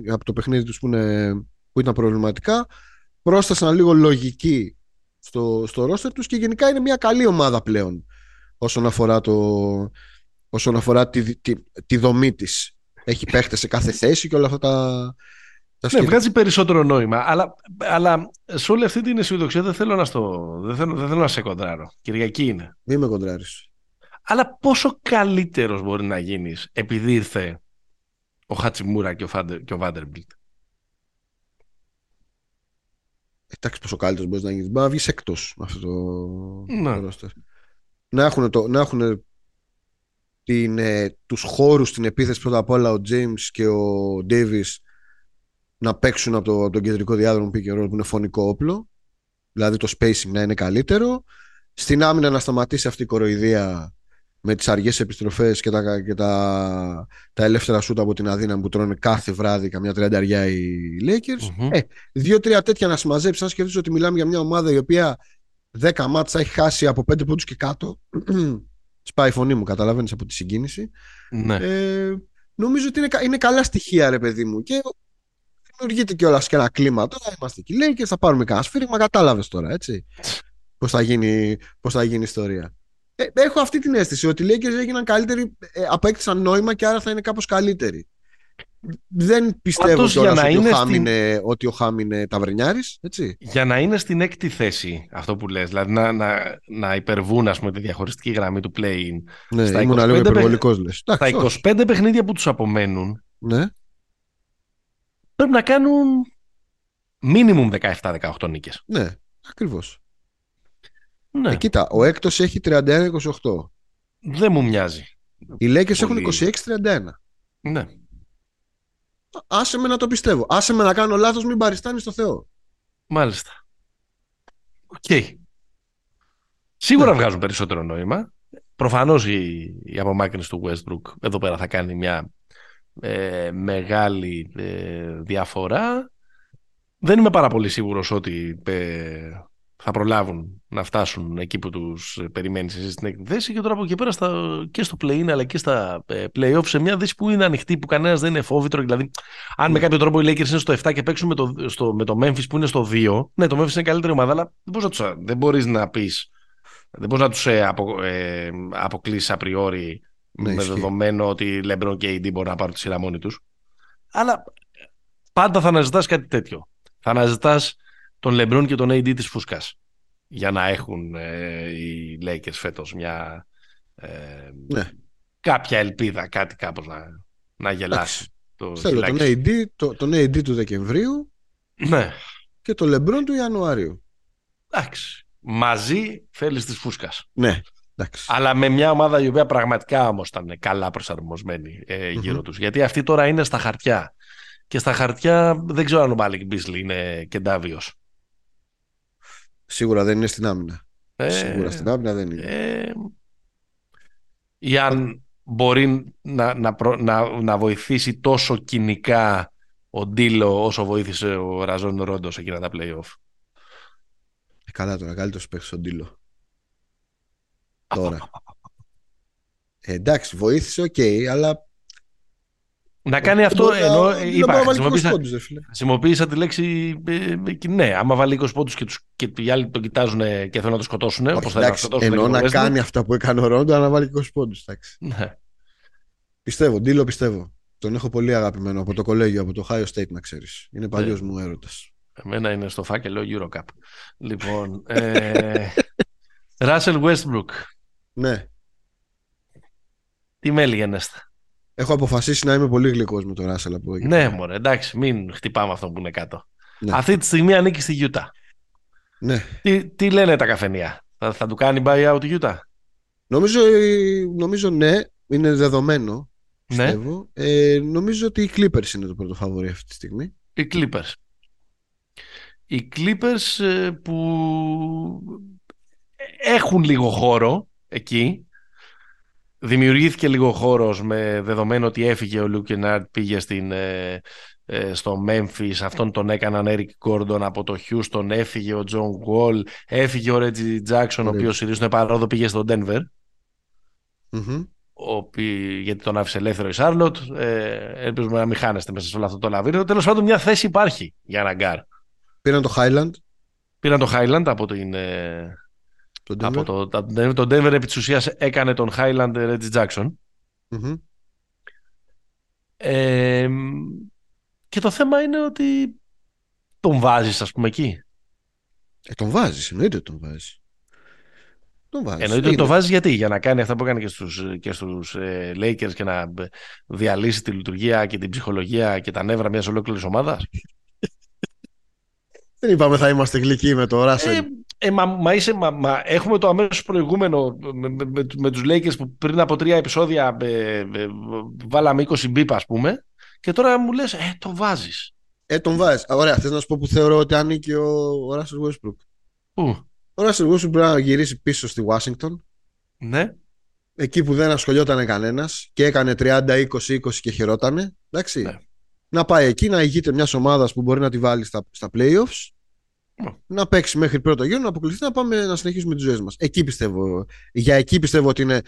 από το παιχνίδι τους που ήταν προβληματικά, πρόσθεσαν λίγο λογική στο roster τους, και γενικά είναι μια καλή ομάδα πλέον όσον αφορά τη δομή της. Έχει παίχτες σε κάθε θέση και όλα αυτά τα σκέδια. Ναι, βγάζει περισσότερο νόημα, αλλά σε όλη αυτή την αισιοδοξία δεν θέλω να σε κοντράρω. Κυριακή είναι. Μη με κοντράρεις. Αλλά πόσο καλύτερος μπορεί να γίνεις επειδή ήρθε ο Χατσιμούρα και ο Vanderbilt? Εντάξει, πόσο καλύτερος μπορείς να γίνεις. Μπορεί να βγεις εκτός αυτό το roster. Να έχουν τους χώρους στην επίθεση πρώτα απ' όλα ο James και ο Davis να παίξουν από τον κεντρικό διάδρομο pick and roll, που είναι φωνικό όπλο. Δηλαδή το spacing να είναι καλύτερο. Στην άμυνα να σταματήσει αυτή η κοροϊδία με τις αργές επιστροφές και τα ελεύθερα σούτα από την αδύναμη που τρώνε κάθε βράδυ, καμιά 30 οι Lakers. Mm-hmm. Δύο-τρία τέτοια να συμμαζέψει. Αν σκεφτείς ότι μιλάμε για μια ομάδα η οποία 10 μάτσα έχει χάσει από 5 πόντους και κάτω, σπάει η φωνή μου, καταλαβαίνεις, από τη συγκίνηση. Ναι. Νομίζω ότι είναι καλά στοιχεία, ρε παιδί μου, και δημιουργείται κιόλας και ένα κλίμα. Τώρα είμαστε εκεί, λέει, και θα πάρουμε κανένα σφύριγμα, κατάλαβες τώρα, έτσι, πώς θα γίνει η ιστορία. Έχω αυτή την αίσθηση ότι οι Lakers έγιναν καλύτεροι, απέκτησαν νόημα, και άρα θα είναι κάπως καλύτεροι. Δεν πιστεύω τώρα ότι ο Χαμ είναι ταβερνιάρης, έτσι. Για να είναι στην έκτη θέση, αυτό που λες, δηλαδή να υπερβούν, ας πούμε, τη διαχωριστική γραμμή του play-in. Ναι, ήμουν λίγο υπερβολικός, λες. Στα 25 παιχνίδια που τους απομένουν, ναι, πρέπει να κάνουν minimum 17-18 νίκες. Ναι, ακριβώς. Ναι. Κοίτα, ο έκτος έχει 31-28. Δεν μου μοιάζει. Οι Lakers έχουν 26-31. Ναι. Άσε με να το πιστεύω. Άσε με να κάνω λάθος, μην παριστάνεις το Θεό. Μάλιστα. Οκ. Okay. Σίγουρα ναι, βγάζουν περισσότερο νόημα. Προφανώς η απομάκρυνση του Westbrook εδώ πέρα θα κάνει μια μεγάλη διαφορά. Δεν είμαι πάρα πολύ σίγουρος ότι θα προλάβουν να φτάσουν εκεί που τους περιμένεις εσύ στην έκτη θέση, και τώρα από εκεί πέρα και στο play-in αλλά και στα play-off σε μια δύση που είναι ανοιχτή, που κανένας δεν είναι φόβητρο. Δηλαδή, αν με κάποιο τρόπο οι Lakers είναι στο 7 και παίξουν με το Memphis που είναι στο 2, ναι, το Memphis είναι καλύτερη ομάδα, αλλά δεν μπορείς να πεις, δεν μπορείς να τους αποκλείσεις απριόρι, ναι, με δεδομένο ότι LeBron και AD μπορούν να πάρουν τη σειρά μόνοι τους. Αλλά πάντα θα αναζητάς κάτι τέτοιο. Θα αναζητάς τον LeBron και τον AD της φούσκας για να έχουν οι Lakers φέτος μια ναι, κάποια ελπίδα, κάτι κάπως να γελάσει. Θέλω τον AD, του Δεκεμβρίου, ναι, και τον LeBron του Ιανουαρίου. Εντάξει. Μαζί θέλεις της φούσκας. Ναι. Εντάξει. Αλλά με μια ομάδα η οποία πραγματικά όμως ήταν καλά προσαρμοσμένη γύρω τους. Γιατί αυτή τώρα είναι στα χαρτιά. Και στα χαρτιά δεν ξέρω αν ο Μάλικ Μπίσλι είναι κεντάβιος. Σίγουρα δεν είναι στην άμυνα. Σίγουρα στην άμυνα δεν είναι. Ή αν μπορεί να βοηθήσει τόσο κοινικά ο Ντίλο όσο βοήθησε ο Ραζόν Ρόντος εκείνα τα play-off. Καλά τώρα, καλύτερος παίκτης ο Ντίλο. Τώρα. Εντάξει, βοήθησε, οκ, okay, αλλά... Να κάνει αυτό, χρησιμοποίησα τη λέξη ναι, άμα βάλει 20 πόντους και οι άλλοι τον κοιτάζουν και θέλουν να τον σκοτώσουν, όπως θα σκοτώσουν, ενώ να κάνει αυτά που έκανε ο Ρόντο, να βάλει 20 πόντους. Ναι. Πιστεύω, Ντίλο πιστεύω. Τον έχω πολύ αγαπημένο από το κολέγιο, από το Ohio State, να ξέρεις. Είναι παλιός μου έρωτας. Εμένα είναι στο φάκελο EuroCup. Λοιπόν, Russell Westbrook. Ναι. Τι με έλεγενέστα. Έχω αποφασίσει να είμαι πολύ γλυκός με τον Ράσελ από εκεί. Ναι, μωρέ, εντάξει, μην χτυπάμε αυτό που είναι κάτω. Ναι. Αυτή τη στιγμή ανήκει στη Γιούτα. Ναι. Τι λένε τα καφενεία, θα του κάνει buyout η Γιούτα? Νομίζω ναι, είναι δεδομένο. Πιστεύω. Ναι. Νομίζω ότι οι Clippers είναι το πρώτο φαβορί αυτή τη στιγμή. Οι Clippers που έχουν λίγο χώρο εκεί. Δημιουργήθηκε λίγο χώρος με δεδομένο ότι έφυγε ο Λουκ Κενάρντ, πήγε στο Memphis, αυτόν τον έκαναν Eric Gordon από το Χιούστον, έφυγε ο Τζον Γουόλ, έφυγε ο Ρέτζι Τζάκσον, ο οποίος ηρίζουν παρόδο, πήγε στο Denver, γιατί τον άφησε ελεύθερο η Σάρλοτ. Ελπίζουμε να μην χάνεστε μέσα σε όλο αυτό το λαβύριο. Τέλος πάντων, μια θέση υπάρχει για να γκάρ. Πήραν το Highland από την... Το Denver επί της ουσίας έκανε τον Highland Reggie Jackson. Και το θέμα είναι ότι τον βάζεις, ας πούμε, εκεί. Τον βάζεις. Εννοείται ότι τον βάζεις γιατί? Για να κάνει αυτά που έκανε και στους Lakers και να διαλύσει τη λειτουργία και την ψυχολογία και τα νεύρα μιας ολόκληρης ομάδας. Δεν είπαμε θα είμαστε γλυκοί με το Russell. Μα έχουμε το αμέσως προηγούμενο με τους Lakers που πριν από 3 επεισόδια βάλαμε 20 μπίπα, ας πούμε, και τώρα μου λες τον βάζεις. Τον βάζεις. Ωραία, θες να σου πω που θεωρώ ότι ανήκει ο Russell Westbrook? Πού? Ο Russell Westbrook μπορεί να γυρίσει πίσω στη Washington. Ναι. Εκεί που δεν ασχολιόταν κανένας και έκανε 30-20-20 και χαιρότανε. Εντάξει. Ναι. Να πάει εκεί, να ηγείται μιας ομάδας που μπορεί να τη βάλει στα playoffs. Να παίξει μέχρι πρώτο γύρο, να αποκλειστεί, να πάμε να συνεχίσουμε τις ζωές μας. Εκεί πιστεύω ότι είναι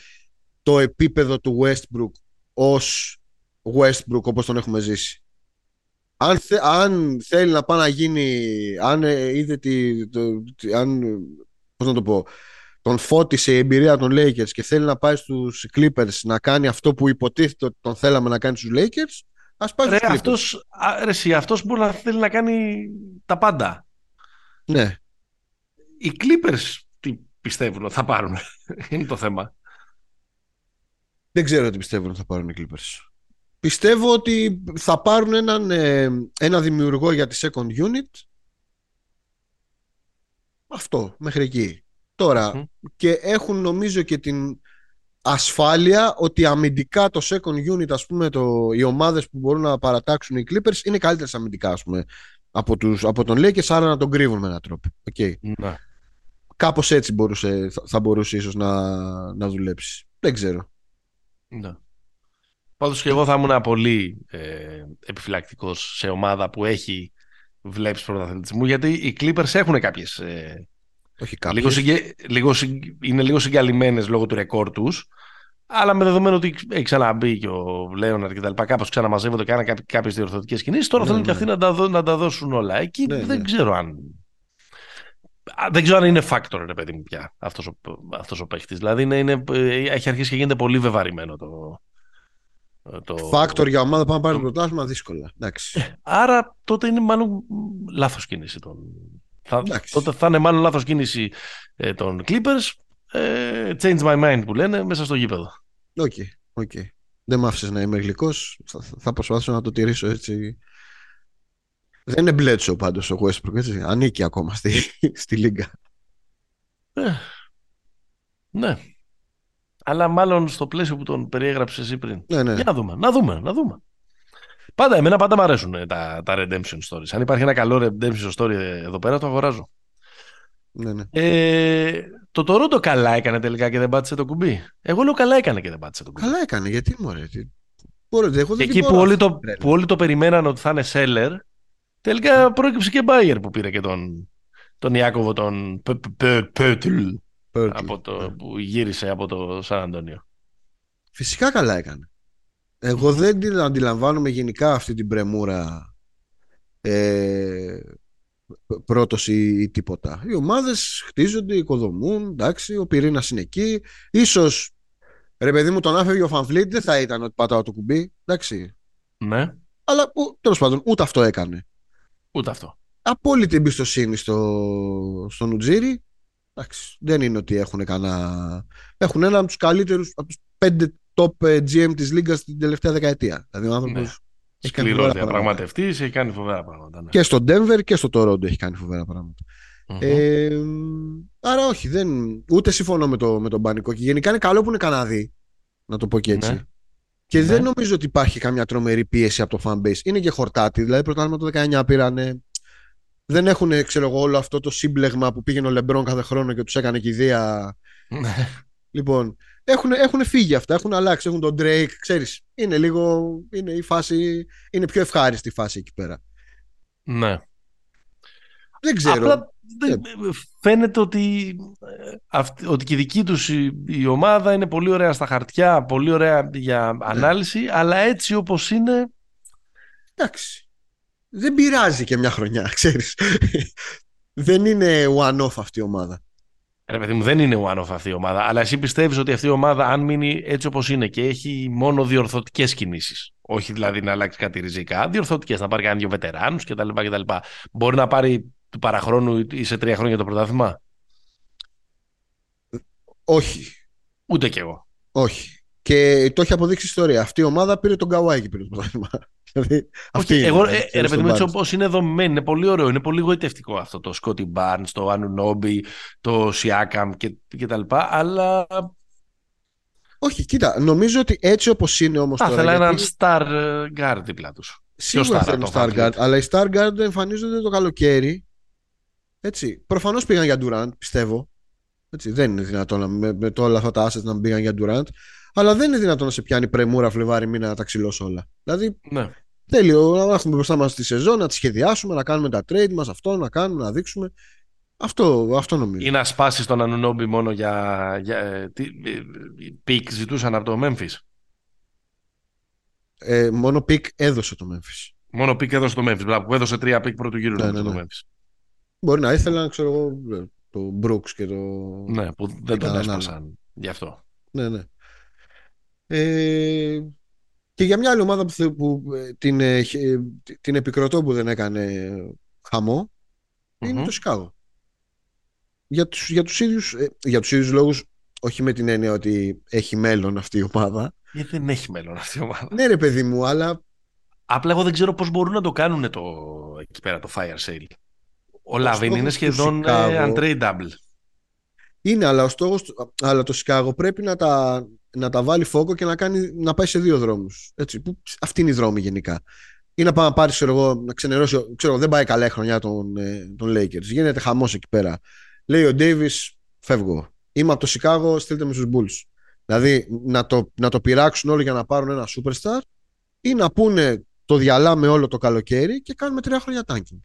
το επίπεδο του Westbrook ως Westbrook όπως τον έχουμε ζήσει. Αν θέλει να πάει να γίνει, αν είδε πώς να το πω, τον φώτισε η εμπειρία των Lakers και θέλει να πάει στους Clippers να κάνει αυτό που υποτίθεται ότι τον θέλαμε να κάνει στους Lakers, ας πάει στους Clippers. Αυτός μπορεί να θέλει να κάνει τα πάντα. Ναι. Οι Clippers τι πιστεύουν θα πάρουν? Είναι το θέμα. Δεν ξέρω τι πιστεύουν θα πάρουν οι Clippers. Πιστεύω ότι θα πάρουν ένα δημιουργό για τη second unit. Αυτό, μέχρι εκεί. Τώρα, και έχουν νομίζω και την ασφάλεια ότι αμυντικά το second unit, ας πούμε, οι ομάδες που μπορούν να παρατάξουν οι Clippers είναι καλύτερες αμυντικά, ας πούμε, από τον Lakers, άρα να τον κρύβουν με έναν τρόπο. Okay. Ναι. Κάπως έτσι θα μπορούσε ίσως να δουλέψει. Δεν ξέρω. Ναι. Πάντως και εγώ θα ήμουν πολύ επιφυλακτικός σε ομάδα που έχει βλέψει πρωταθλητισμού, γιατί οι Clippers έχουν κάποιες... είναι λίγο συγκαλυμμένες λόγω του ρεκόρ τους, αλλά με δεδομένο ότι έχει ξαναμπεί και ο Λέοναρ και τα λοιπά, κάπως ξαναμαζεύονται, κάνανε κάποιες διορθωτικές κινήσεις. Τώρα θέλουν και αυτοί να τα δώσουν όλα. Εκεί δεν ξέρω αν είναι factor, ρε παιδί μου, πια αυτός ο παίχτης. Δηλαδή έχει αρχίσει και γίνεται πολύ βεβαρημένο το factor για ομάδα που να πάρει το πρωτάθλημα δύσκολα. Άρα τότε είναι μάλλον λάθος κίνηση των... τότε θα είναι μάλλον λάθος κίνηση των Clippers. Change my mind που λένε μέσα στο γήπεδο. Okay. Δεν μ' άφησες να είμαι γλυκός. Θα προσπαθήσω να το τηρήσω έτσι. Δεν είναι μπλέτσο πάντως ο Westbrook, έτσι. Ανήκει ακόμα στη λίγκα. Ναι. Αλλά μάλλον στο πλαίσιο που τον περιέγραψες εσύ πριν. Ναι. Για να δούμε. Εμένα πάντα μου αρέσουν τα redemption stories. Αν υπάρχει ένα καλό redemption story εδώ πέρα, το αγοράζω. Ναι. Το Toronto καλά έκανε τελικά και δεν πάτησε το κουμπί. Εγώ λέω καλά έκανε και δεν πάτησε το κουμπί. Καλά έκανε, γιατί μωρέ. Εκεί που όλοι το περιμέναν ότι θα είναι seller, τελικά πρόκειψε και buyer που πήρε και τον Ιάκωβο τον Πέτλ που γύρισε από το Σαν Αντώνιο. Φυσικά καλά έκανε. Εγώ δεν την αντιλαμβάνομαι γενικά αυτή την πρεμούρα πρώτος ή τίποτα. Οι ομάδες χτίζονται, οικοδομούν, εντάξει, ο πυρήνας είναι εκεί. Ίσως, ρε παιδί μου, τον άφευγε ο Φανφλίτ, δεν θα ήταν ότι πατάω το κουμπί, εντάξει. Ναι. Αλλά τέλος πάντων, ούτε αυτό έκανε. Ούτε αυτό. Απόλυτη εμπιστοσύνη στον Ουτζίρι. Εντάξει, δεν είναι ότι έχουν κανένα... Έχουν έναν από τους καλύτερους, από τους 5 top GM της Λίγκας την τελευταία δεκαετία. Δηλαδή ο άνθρωπος έχει κάνει φοβερά πράγματα. Έχει κάνει φοβερά πράγματα. Ναι. Και στο Denver και στο Toronto έχει κάνει φοβερά πράγματα. Άρα όχι, ούτε συμφωνώ με τον πανικό. Και γενικά είναι καλό που είναι Καναδί, να το πω και έτσι. Ναι. Και δεν νομίζω ότι υπάρχει καμιά τρομερή πίεση από το fanbase. Είναι και χορτάτη, δηλαδή πρωτάθλημα το 19 πήρανε. Δεν έχουν, ξέρω εγώ, όλο αυτό το σύμπλεγμα που πήγαινε ο Λεμπρόν κάθε χρόνο και τους έκανε κηδεία. Λοιπόν, έχουν φύγει αυτά, έχουν αλλάξει, έχουν τον Drake, ξέρεις, είναι η φάση, είναι πιο ευχάριστη η φάση εκεί πέρα. Ναι. Δεν ξέρω. Απλά φαίνεται ότι και η δική τους η ομάδα είναι πολύ ωραία στα χαρτιά, πολύ ωραία για ανάλυση, αλλά έτσι όπως είναι... Εντάξει. Δεν πειράζει και μια χρονιά, ξέρεις. Δεν είναι one-off αυτή η ομάδα. Ρε παιδί μου, δεν είναι one-off αυτή η ομάδα. Αλλά εσύ πιστεύεις ότι αυτή η ομάδα, αν μείνει έτσι όπως είναι και έχει μόνο διορθωτικές κινήσεις, όχι δηλαδή να αλλάξει κάτι ριζικά, διορθωτικές, να πάρει κανένα δύο βετεράνους κτλ. Μπορεί να πάρει του παραχρόνου ή σε 3 χρόνια το πρωτάθλημα. Όχι. Ούτε κι εγώ. Όχι. Και το έχει αποδείξει η ιστορία. Αυτή η ομάδα πήρε τον Καουάι και πήρε το πρωτάθλημα. Δηλαδή, εγώ, όπως είναι δομημένη, είναι πολύ ωραίο, είναι πολύ γοητευτικό αυτό το Σκότι Μπάρνς, το Ανουνόμπι, το Σιάκαμ και τα λοιπά, αλλά... Όχι, κοίτα, νομίζω ότι έτσι όπως είναι όμως τώρα... Θέλω έναν Star Guard δίπλα τους. Σίγουρα θέλω Star Guard, αλλά οι Star Guard εμφανίζονται το καλοκαίρι, έτσι. Προφανώς πήγαν για Durant, πιστεύω. Έτσι, δεν είναι δυνατόν με όλα αυτά τα assets να πήγαν για Durant. Αλλά δεν είναι δυνατόν να σε πιάνει πρεμούρα Φλεβάρι μήνα να τα ξυλώσω όλα. Δηλαδή, τέλειο, να έχουμε μπροστά μας τη σεζόν, να τη σχεδιάσουμε, να κάνουμε τα trade μας, αυτό να κάνουμε, να δείξουμε. Αυτό νομίζω. Ή να σπάσεις τον Ανουνόμπι μόνο για πικ ζητούσαν από το Memphis. Μόνο πικ έδωσε το Memphis. Μόνο πικ έδωσε το Memphis. Δηλαδή, που έδωσε 3 πικ πρώτου γύρου το Memphis. Μπορεί να ήθελα να ξέρω εγώ το Brooks και το. Ναι, που δεν τον έσπασαν γι' αυτό. Ναι. Και για μια άλλη ομάδα που την επικροτώ που δεν έκανε χαμό είναι το Σικάγο. Για τους ίδιους λόγους, όχι με την έννοια ότι έχει μέλλον αυτή η ομάδα, Γιατί δεν έχει μέλλον αυτή η ομάδα. Ναι, ρε παιδί μου, αλλά. Απλά εγώ δεν ξέρω πώς μπορούν να το κάνουν εκεί πέρα το fire sale. Ο Λαβίν είναι σχεδόν untradeable. Είναι, αλλά, αλλά το Σικάγο πρέπει να τα βάλει φόκο και να πάει σε δύο δρόμους. Αυτή είναι η δρόμη γενικά. Ή να πάει να πάρει, ξέρω εγώ, να ξενερώσει. Ξέρω, δεν πάει καλά η χρονιά των Lakers. Γίνεται χαμός εκεί πέρα. Λέει ο Ντέιβις, φεύγω. Είμαι από το Σικάγο, στείλτε με στους Bulls. Δηλαδή να το πειράξουν όλοι για να πάρουν ένα superstar ή να πούνε το διαλάμε όλο το καλοκαίρι και κάνουμε 3 χρόνια tanking.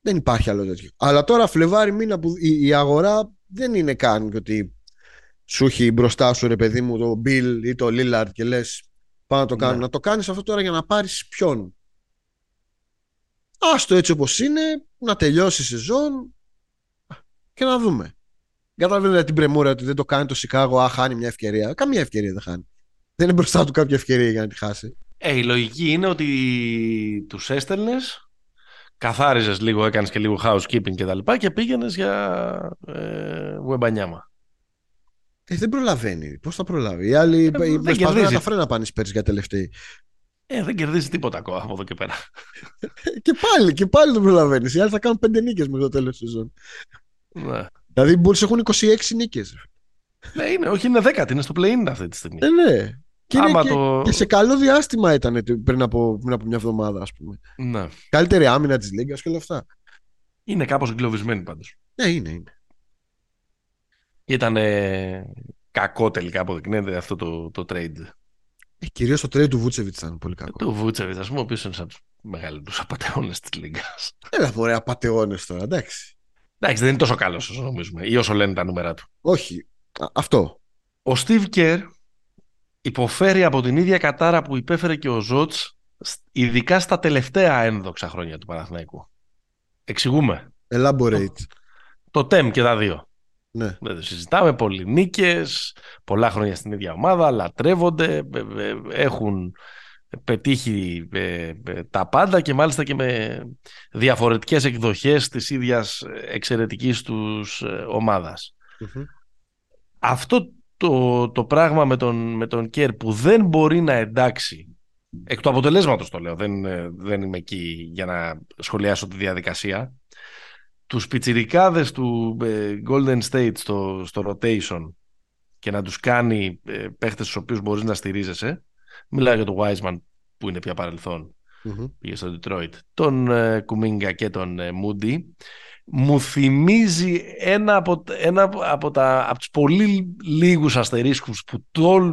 Δεν υπάρχει άλλο τέτοιο. Αλλά τώρα Φλεβάρι μήνα που η αγορά δεν είναι καν ότι σου έχει μπροστά σου ρε παιδί μου το Bill ή το Lillard και λες πάω να το κάνω. Ναι. Να το κάνεις αυτό τώρα για να πάρεις ποιον. Άστο έτσι όπως είναι, να τελειώσει η σεζόν και να δούμε. Καταλαβαίνετε την πρεμούρα ότι δεν το κάνει το Σικάγο. Α, χάνει μια ευκαιρία. Καμία ευκαιρία δεν χάνει. Δεν είναι μπροστά του κάποια ευκαιρία για να τη χάσει. Η λογική είναι ότι τους έστελνες, καθάριζες λίγο, έκανες και λίγο housekeeping και τα λοιπά και πήγαινες για βουεμπανιάμα. Δεν προλαβαίνει. Πώς θα προλάβει. Οι άλλοι προσπαθούν τα φρένα πάνε πέρσι για τελευταίοι. Δεν κερδίζει τίποτα ακόμα από εδώ και πέρα. και πάλι δεν προλαβαίνει. Οι άλλοι θα κάνουν 5 νίκες μέχρι το τέλος της σεζόν. Ναι. Δηλαδή οι Bulls έχουν 26 νίκες. Ναι, είναι, όχι είναι 10, είναι στο play-in αυτή τη στιγμή. Ναι. Και σε καλό διάστημα ήταν πριν από μια εβδομάδα, ας πούμε. Ναι. Καλύτερη άμυνα της Λίγκας και όλα αυτά. Είναι κάπως εγκλωβισμένοι πάντως. Ναι, είναι. Ήταν κακό τελικά, αποδεικνύεται αυτό το trade. Κυρίως το trade του Βούτσεβιτς ήταν πολύ κακό. Του Βούτσεβιτς, ας πούμε, ο οποίος είναι σαν τους μεγαλύτερους απατεώνες της Λίγκας. Έλα, ωραία, απατεώνες τώρα, εντάξει. Εντάξει, δεν είναι τόσο καλό όσο νομίζουμε ή όσο λένε τα νούμερα του. Όχι, αυτό. Ο Steve Kerr υποφέρει από την ίδια κατάρα που υπέφερε και ο Ζωτς, ειδικά στα τελευταία ένδοξα χρόνια του Παναθηναϊκού. Εξηγούμε. Elaborate. Το TEM και τα δύο. Ναι. Δεν το συζητάμε. Πολλοί νίκες, πολλά χρόνια στην ίδια ομάδα, λατρεύονται, έχουν πετύχει τα πάντα και μάλιστα και με διαφορετικές εκδοχές της ίδιας εξαιρετικής τους ομάδας. Mm-hmm. Αυτό το πράγμα με τον Κέρ που δεν μπορεί να εντάξει, εκ του αποτελέσματος το λέω, δεν είμαι εκεί για να σχολιάσω τη διαδικασία, τους πιτσιρικάδες του Golden State στο rotation και να τους κάνει παίχτες στους οποίους μπορείς να στηρίζεσαι. Μιλάω για τον Wiseman που είναι πια παρελθόν, πήγε στο Detroit, τον Κουμίνγκα και τον Moody. Μου θυμίζει ένα από τους πολύ λίγους αστερίσκους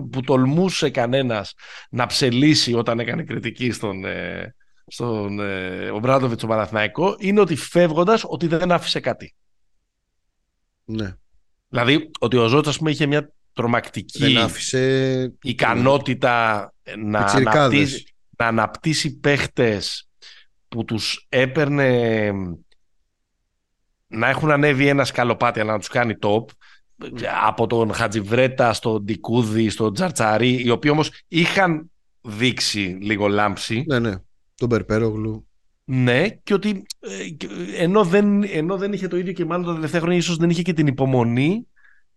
που τολμούσε κανένας να ψελίσει όταν έκανε κριτική στον Ομπράντοβιτς στον Παναθηναϊκό, είναι ότι φεύγοντας ότι δεν άφησε κάτι. Ναι. Δηλαδή ότι ο Ζώτσας είχε μια τρομακτική ικανότητα να αναπτύσσει παίχτες που τους έπαιρνε να έχουν ανέβει ένα σκαλοπάτι αλλά να τους κάνει top, από τον Χατζιβρέτα στον Ντικούδη, στον Τζαρτσαρί, οι οποίοι όμως είχαν δείξει λίγο λάμψη. Ναι, τον Περπέρογλου. Ναι, και ότι ενώ δεν είχε το ίδιο και μάλλον τα τελευταία χρόνια ίσως δεν είχε και την υπομονή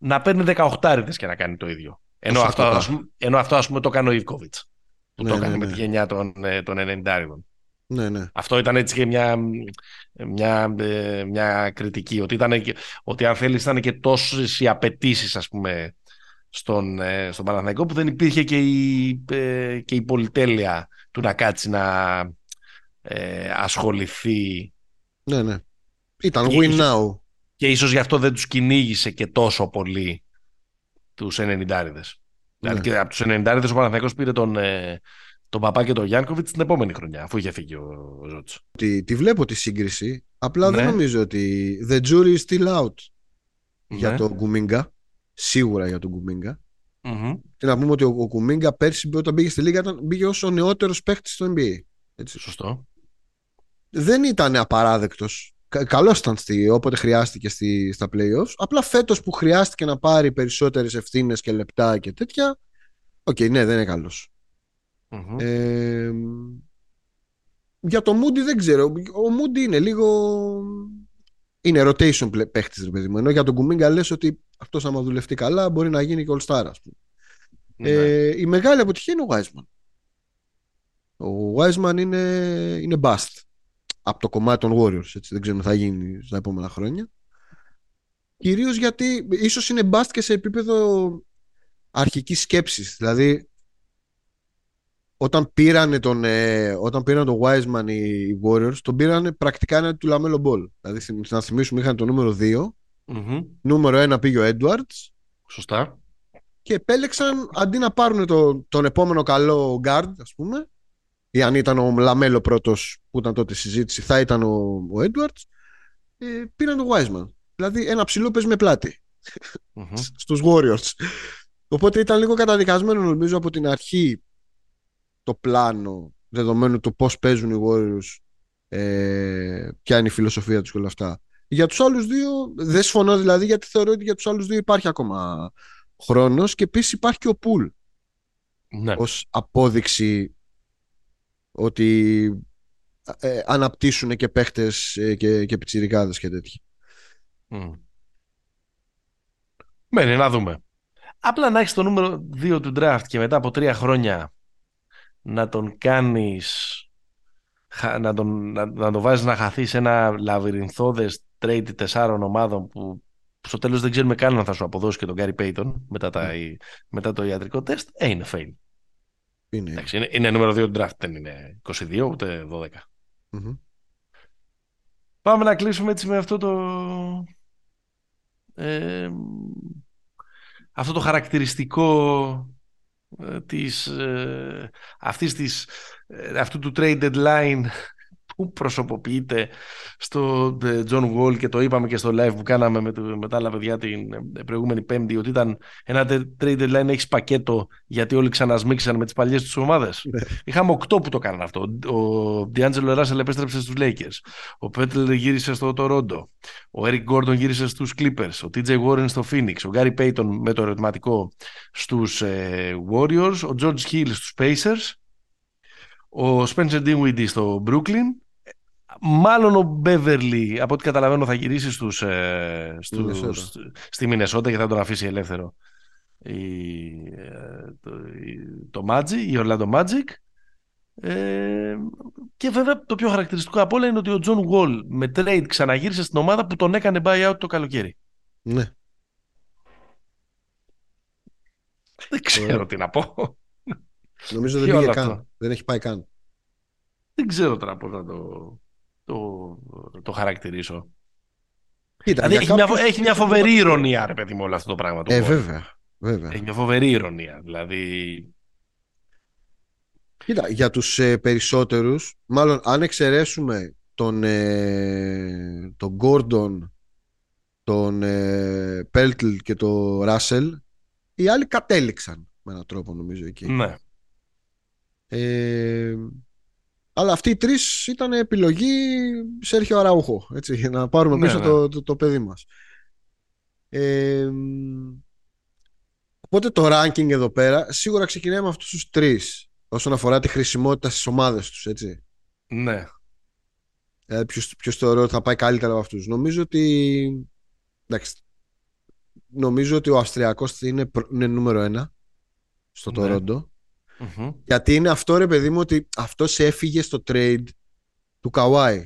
να παίρνει 18 και να κάνει το ίδιο. Ενώ αυτό ας πούμε το κάνει ο Ιβκοβιτς. Που το έκανε με τη γενιά των 90. Ναι. Αυτό ήταν έτσι και μια κριτική. Ότι αν θέλεις ήταν και τόσες οι απαιτήσεις ας πούμε στον Παναθηναϊκό που δεν υπήρχε και η πολυτέλεια του να κάτσει να ασχοληθεί. Ναι. Ήταν win now. Και ίσως γι' αυτό δεν τους κυνήγησε και τόσο πολύ τους 90'ριδες. Ναι. Δηλαδή και από τους 90'ριδες ο Παναθηναϊκός πήρε τον Παπά και τον Γιάνκοβιτς την επόμενη χρονιά, αφού είχε φύγει ο Ζώτσος. Τη βλέπω τη σύγκριση, απλά δεν νομίζω ότι the jury is still out για τον Κουμίνγκα, σίγουρα για τον Κουμίνγκα. Mm-hmm. Και να πούμε ότι ο Κουμίνγκα πέρσι όταν πήγε στη Λίγκα πήγε ως ο νεότερος παίκτης στο NBA. Έτσι. Σωστό. Δεν ήταν απαράδεκτος. Καλώς ήταν όποτε χρειάστηκε στα playoffs. Απλά φέτος που χρειάστηκε να πάρει περισσότερες ευθύνες και λεπτά και τέτοια, ναι, δεν είναι καλός. Mm-hmm. Για το Moody δεν ξέρω. Ο Moody είναι λίγο. Είναι rotation παίχτης, ρε παιδί μου. Ενώ για τον Κουμίνγκα λες ότι αυτός άμα δουλευτεί καλά μπορεί να γίνει και all star, ας πούμε. Ναι. Η μεγάλη αποτυχία είναι ο Wiseman. Ο Wiseman είναι bust από το κομμάτι των Warriors, έτσι. Δεν ξέρουμε τι θα γίνει στα επόμενα χρόνια. Κυρίως γιατί ίσως είναι bust και σε επίπεδο αρχικής σκέψης. Δηλαδή όταν πήραν τον Wiseman οι Warriors, τον πήραν πρακτικά ένα του Λαμέλο Μπολ. Δηλαδή να θυμίσουμε είχαν το νούμερο 2, mm-hmm. νούμερο 1 πήγε ο Edwards. Σωστά. Και επέλεξαν αντί να πάρουν τον επόμενο καλό guard, ας πούμε, ή αν ήταν ο Λαμέλο πρώτος που ήταν τότε συζήτηση, θα ήταν ο Edwards, πήραν τον Wiseman. Δηλαδή ένα ψηλό παίζει με πλάτη mm-hmm. στους Warriors. Οπότε ήταν λίγο καταδικασμένο νομίζω από την αρχή το πλάνο, δεδομένου του πώς παίζουν οι Warriors, ποια είναι η φιλοσοφία τους και όλα αυτά. Για τους άλλους δύο δεν συμφωνώ, δηλαδή, γιατί θεωρώ ότι για τους άλλους δύο υπάρχει ακόμα χρόνος και επίσης υπάρχει και ο Πουλ ναι. ως απόδειξη ότι αναπτύσσουν και παίχτες και πιτσιρικάδες και τέτοιοι. Μένει να δούμε. Απλά να έχεις το νούμερο 2 του draft και μετά από 3 χρόνια να τον κάνεις να τον βάζεις να χαθεί σε ένα λαβυρινθώδες trade 4 ομάδων που στο τέλος δεν ξέρουμε καν αν θα σου αποδώσει και τον Γκάρι Πέιτον μετά το ιατρικό τεστ, είναι fail. Εντάξει, είναι νούμερο 2 του draft, δεν είναι 22 ούτε 12. Mm-hmm. Πάμε να κλείσουμε έτσι με αυτό το χαρακτηριστικό αυτού του traded line που προσωποποιείται στο John Wall, και το είπαμε και στο live που κάναμε με τα άλλα παιδιά την προηγούμενη Πέμπτη, ότι ήταν ένα traded line έχεις πακέτο γιατί όλοι ξανασμίξαν με τις παλιές τους ομάδες. Είχαμε 8 που το κάναν αυτό. Ο D'Angelo Russell επέστρεψε στους Lakers, ο Πέτλερ γύρισε στο Toronto, ο Eric Gordon γύρισε στους Clippers, ο TJ Warren στο Phoenix, ο Gary Payton με το ερωτηματικό στους Warriors, ο George Hill στους Pacers, ο Spencer Dinwiddie στο Brooklyn. Μάλλον ο Μπέβερλι, από ό,τι καταλαβαίνω, θα γυρίσει στη Μινεσότα και θα τον αφήσει ελεύθερο το Magic, η Orlando Magic. Και βέβαια το πιο χαρακτηριστικό από όλα είναι ότι ο John Wall με trade ξαναγύρισε στην ομάδα που τον έκανε buyout το καλοκαίρι. Ναι. Δεν ξέρω τι να πω. Νομίζω δεν πήγε καν. Δεν έχει πάει καν. Δεν ξέρω τώρα πώς να το χαρακτηρίσω. Κοίτα, δηλαδή έχει μια φοβερή ηρωνία, ρε παιδί μου, όλο αυτό το πράγμα. Βέβαια. Έχει μια φοβερή ηρωνία. Δηλαδή... Κοίτα, για τους περισσότερους, μάλλον αν εξαιρέσουμε τον Gordon, τον Peltl και τον Russell, οι άλλοι κατέληξαν με έναν τρόπο, νομίζω, εκεί. Ναι. Αλλά αυτοί οι τρεις ήταν επιλογή Σέρχιο Αραούχο, έτσι, για να πάρουμε πίσω το παιδί μας. Οπότε το ranking εδώ πέρα σίγουρα ξεκινάει με αυτούς τους τρεις όσον αφορά τη χρησιμότητα στις ομάδες τους, έτσι. Ναι. Ποιος θεωρώ ότι θα πάει καλύτερα από αυτούς. Νομίζω ότι ο Αυστριακός είναι νούμερο 1 στο Τορόντο. Mm-hmm. Γιατί είναι αυτό, ρε παιδί μου, ότι αυτός έφυγε στο trade του Kawhi. Mm-hmm.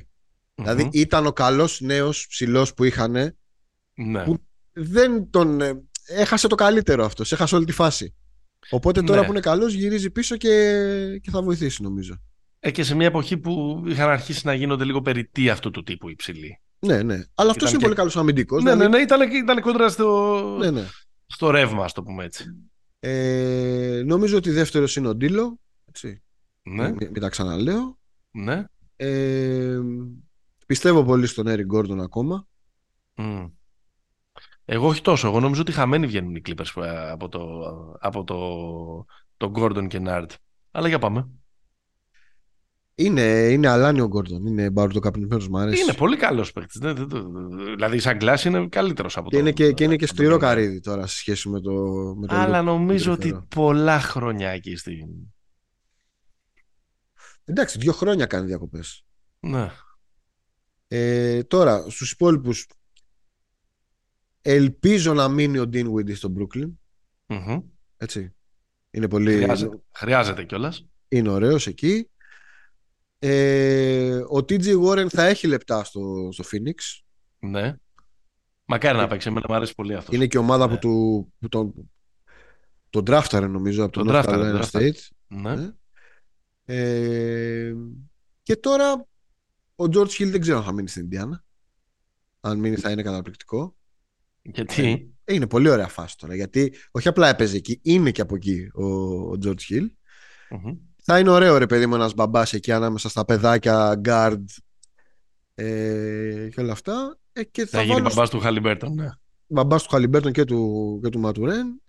Δηλαδή ήταν ο καλός νέος ψηλός που είχανε, ναι. που δεν τον έχασε το καλύτερο αυτός, έχασε όλη τη φάση. Οπότε τώρα που είναι καλός γυρίζει πίσω και θα βοηθήσει, νομίζω. Και σε μια εποχή που είχαν αρχίσει να γίνονται λίγο περιττοί αυτού του τύπου οι ψηλοί. Ναι. Αλλά αυτός είναι πολύ καλός αμυντικός. Ναι, ήταν κόντρα στο ρεύμα, ας το πούμε έτσι. Νομίζω ότι δεύτερος είναι ο Ντίλο. Ναι. Μην τα ξαναλέω. Ναι. Πιστεύω πολύ στον Έρικ Γκόρντον ακόμα. Εγώ όχι τόσο. Εγώ νομίζω ότι χαμένοι βγαίνουν οι Clippers από το Γκόρντον και Νάρντ. Αλλά για πάμε. Είναι αλάνιο ο Γκόρντον. Είναι μπαρδοκαπνισμένος, μου αρέσει. Είναι πολύ καλός παίκτης. Δηλαδή, σαν κλάση είναι καλύτερος από τον. Είναι και σκληρό καρύδι τώρα σε σχέση με τον. Αλλά νομίζω ότι πολλά χρόνια εκεί στην. Εντάξει, 2 χρόνια κάνει διακοπές. Ναι. Τώρα, στους υπόλοιπους. Ελπίζω να μείνει ο Ντίνουιντι στο Brooklyn. Mm-hmm. Έτσι. Είναι πολύ... Χρειάζεται κιόλας. Είναι ωραίος εκεί. Ο TG Warren θα έχει λεπτά στο Phoenix. Ναι. Μακάρι να παίξει, εμένα μου αρέσει πολύ αυτό. Είναι και ομάδα που τον draftare, νομίζω, από τον North Carolina State. Ναι. Ναι. Και τώρα ο George Hill δεν ξέρω αν θα μείνει στην Ιντιάνα. Αν μείνει θα είναι καταπληκτικό. Γιατί? Είναι πολύ ωραία φάση τώρα. Γιατί όχι απλά έπαιζε εκεί, είναι και από εκεί ο George Hill. Mm-hmm. Θα είναι ωραίο ρε παιδί μου ένας μπαμπάς εκεί ανάμεσα στα παιδάκια, guard και όλα αυτά. Θα γίνει μπαμπάς του Χαλιμπέρτον. Ναι. Μπαμπάς του Χαλιμπέρτον και του Ματουρέν.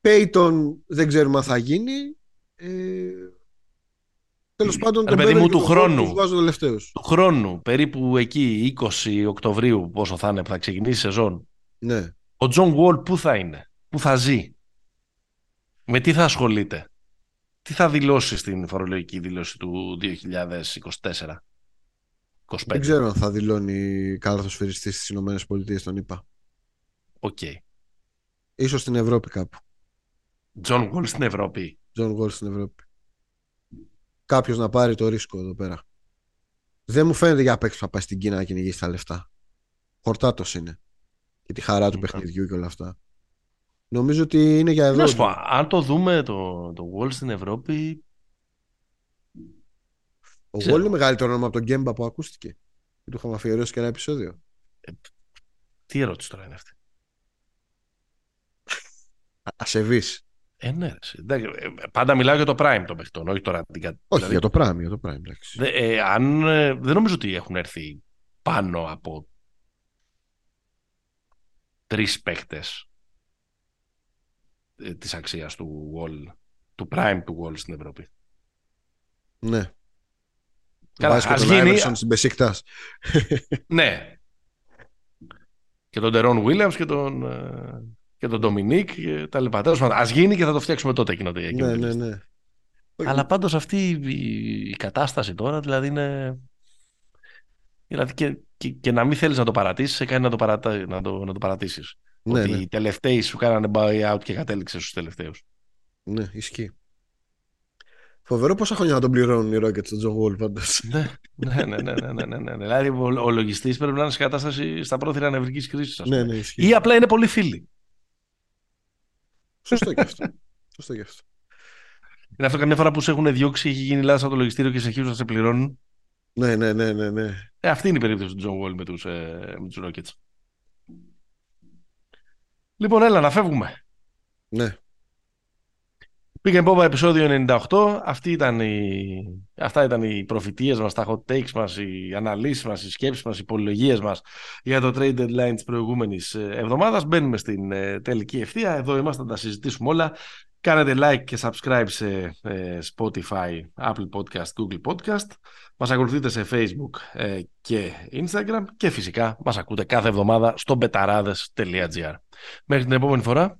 Πέιτον δεν ξέρουμε αν θα γίνει. Τέλος πάντων, ρε παιδί μου, του χρόνου. Του χρόνου, περίπου εκεί, 20 Οκτωβρίου, πόσο θα είναι που θα ξεκινήσει η σεζόν. Ναι. Ο Τζον Γουόλ πού θα είναι, πού θα ζει, με τι θα ασχολείται, τι θα δηλώσει στην φορολογική δήλωση του 2024. 25. Δεν ξέρω αν θα δηλώνει καλαθοσφαιριστής στις Ηνωμένες Πολιτείες τον ΗΠΑ. Οκ. Ίσως στην Ευρώπη κάπου. John Wall στην Ευρώπη. John Wall στην Ευρώπη. Κάποιος να πάρει το ρίσκο εδώ πέρα. Δεν μου φαίνεται για παίκτης που θα πάει στην Κίνα να κυνηγήσει τα λεφτά. Χορτάτος είναι. Και τη χαρά του παιχνιδιού και όλα αυτά. Νομίζω ότι είναι για εδώ. Να σου πω, αν το δούμε το Wall στην Ευρώπη... Ο Wall είναι μεγαλύτερο όνομα από τον Γκέμπα που ακούστηκε. Του είχαμε αφιερώσει και ένα επεισόδιο. Τι ερώτηση τώρα είναι αυτή. Ασεβής. Ναι, πάντα μιλάω για το prime των παιχτών, όχι τώρα. Όχι, δηλαδή, για το prime. Για το prime δεν νομίζω ότι έχουν έρθει πάνω από 3 παίχτες της αξίας του Wall, του prime του Wall στην Ευρώπη. Ναι. Καλά, και τον Άιμερσον στην Μπεσίκτας. Ναι. Και τον Τερόν Βίλιαμς και τον Ντομινίκ και τα λοιπά. Ας γίνει και θα το φτιάξουμε τότε εκείνο. Ναι. Αλλά πάντως αυτή η κατάσταση τώρα, δηλαδή είναι... Δηλαδή και να μην θέλεις να το παρατήσεις, σε κάνει να το παρατήσεις. Ναι, ότι οι τελευταίοι σου κάνανε buy out και κατέληξες στους τελευταίους. Ναι, ισχύει. Φοβερό πόσα χρόνια να τον πληρώνουν οι Rockets στον Τζον Γουόλ πάντως. Ναι. Δηλαδή ο λογιστής πρέπει να είναι σε κατάσταση στα πρόθυρα νευρικής κρίσης. Ναι, ή απλά είναι πολύ φίλοι. Σωστό και αυτό. Είναι αυτό καμιά φορά που σε έχουν διώξει, έχει γίνει λάθος από το λογιστήριο και συνεχίζουν να σε πληρώνουν. Ναι. Αυτή είναι η περίπτωση του Τζον Γουόλ με τους Rockets. Λοιπόν, έλα να φεύγουμε. Ναι. Pick and Popa επεισόδιο 98. Αυτά ήταν οι προφητείες μας, τα hot takes μας, οι αναλύσεις μας, οι σκέψεις μας, οι υπολογίες μας για το Traded Line της προηγούμενης εβδομάδας. Μπαίνουμε στην τελική ευθεία. Εδώ είμαστε να τα συζητήσουμε όλα. Κάνετε like και subscribe σε Spotify, Apple Podcast, Google Podcast. Μας ακολουθείτε σε Facebook και Instagram. Και φυσικά μας ακούτε κάθε εβδομάδα στο betarades.gr. Μέχρι την επόμενη φορά.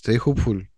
Stay hopeful.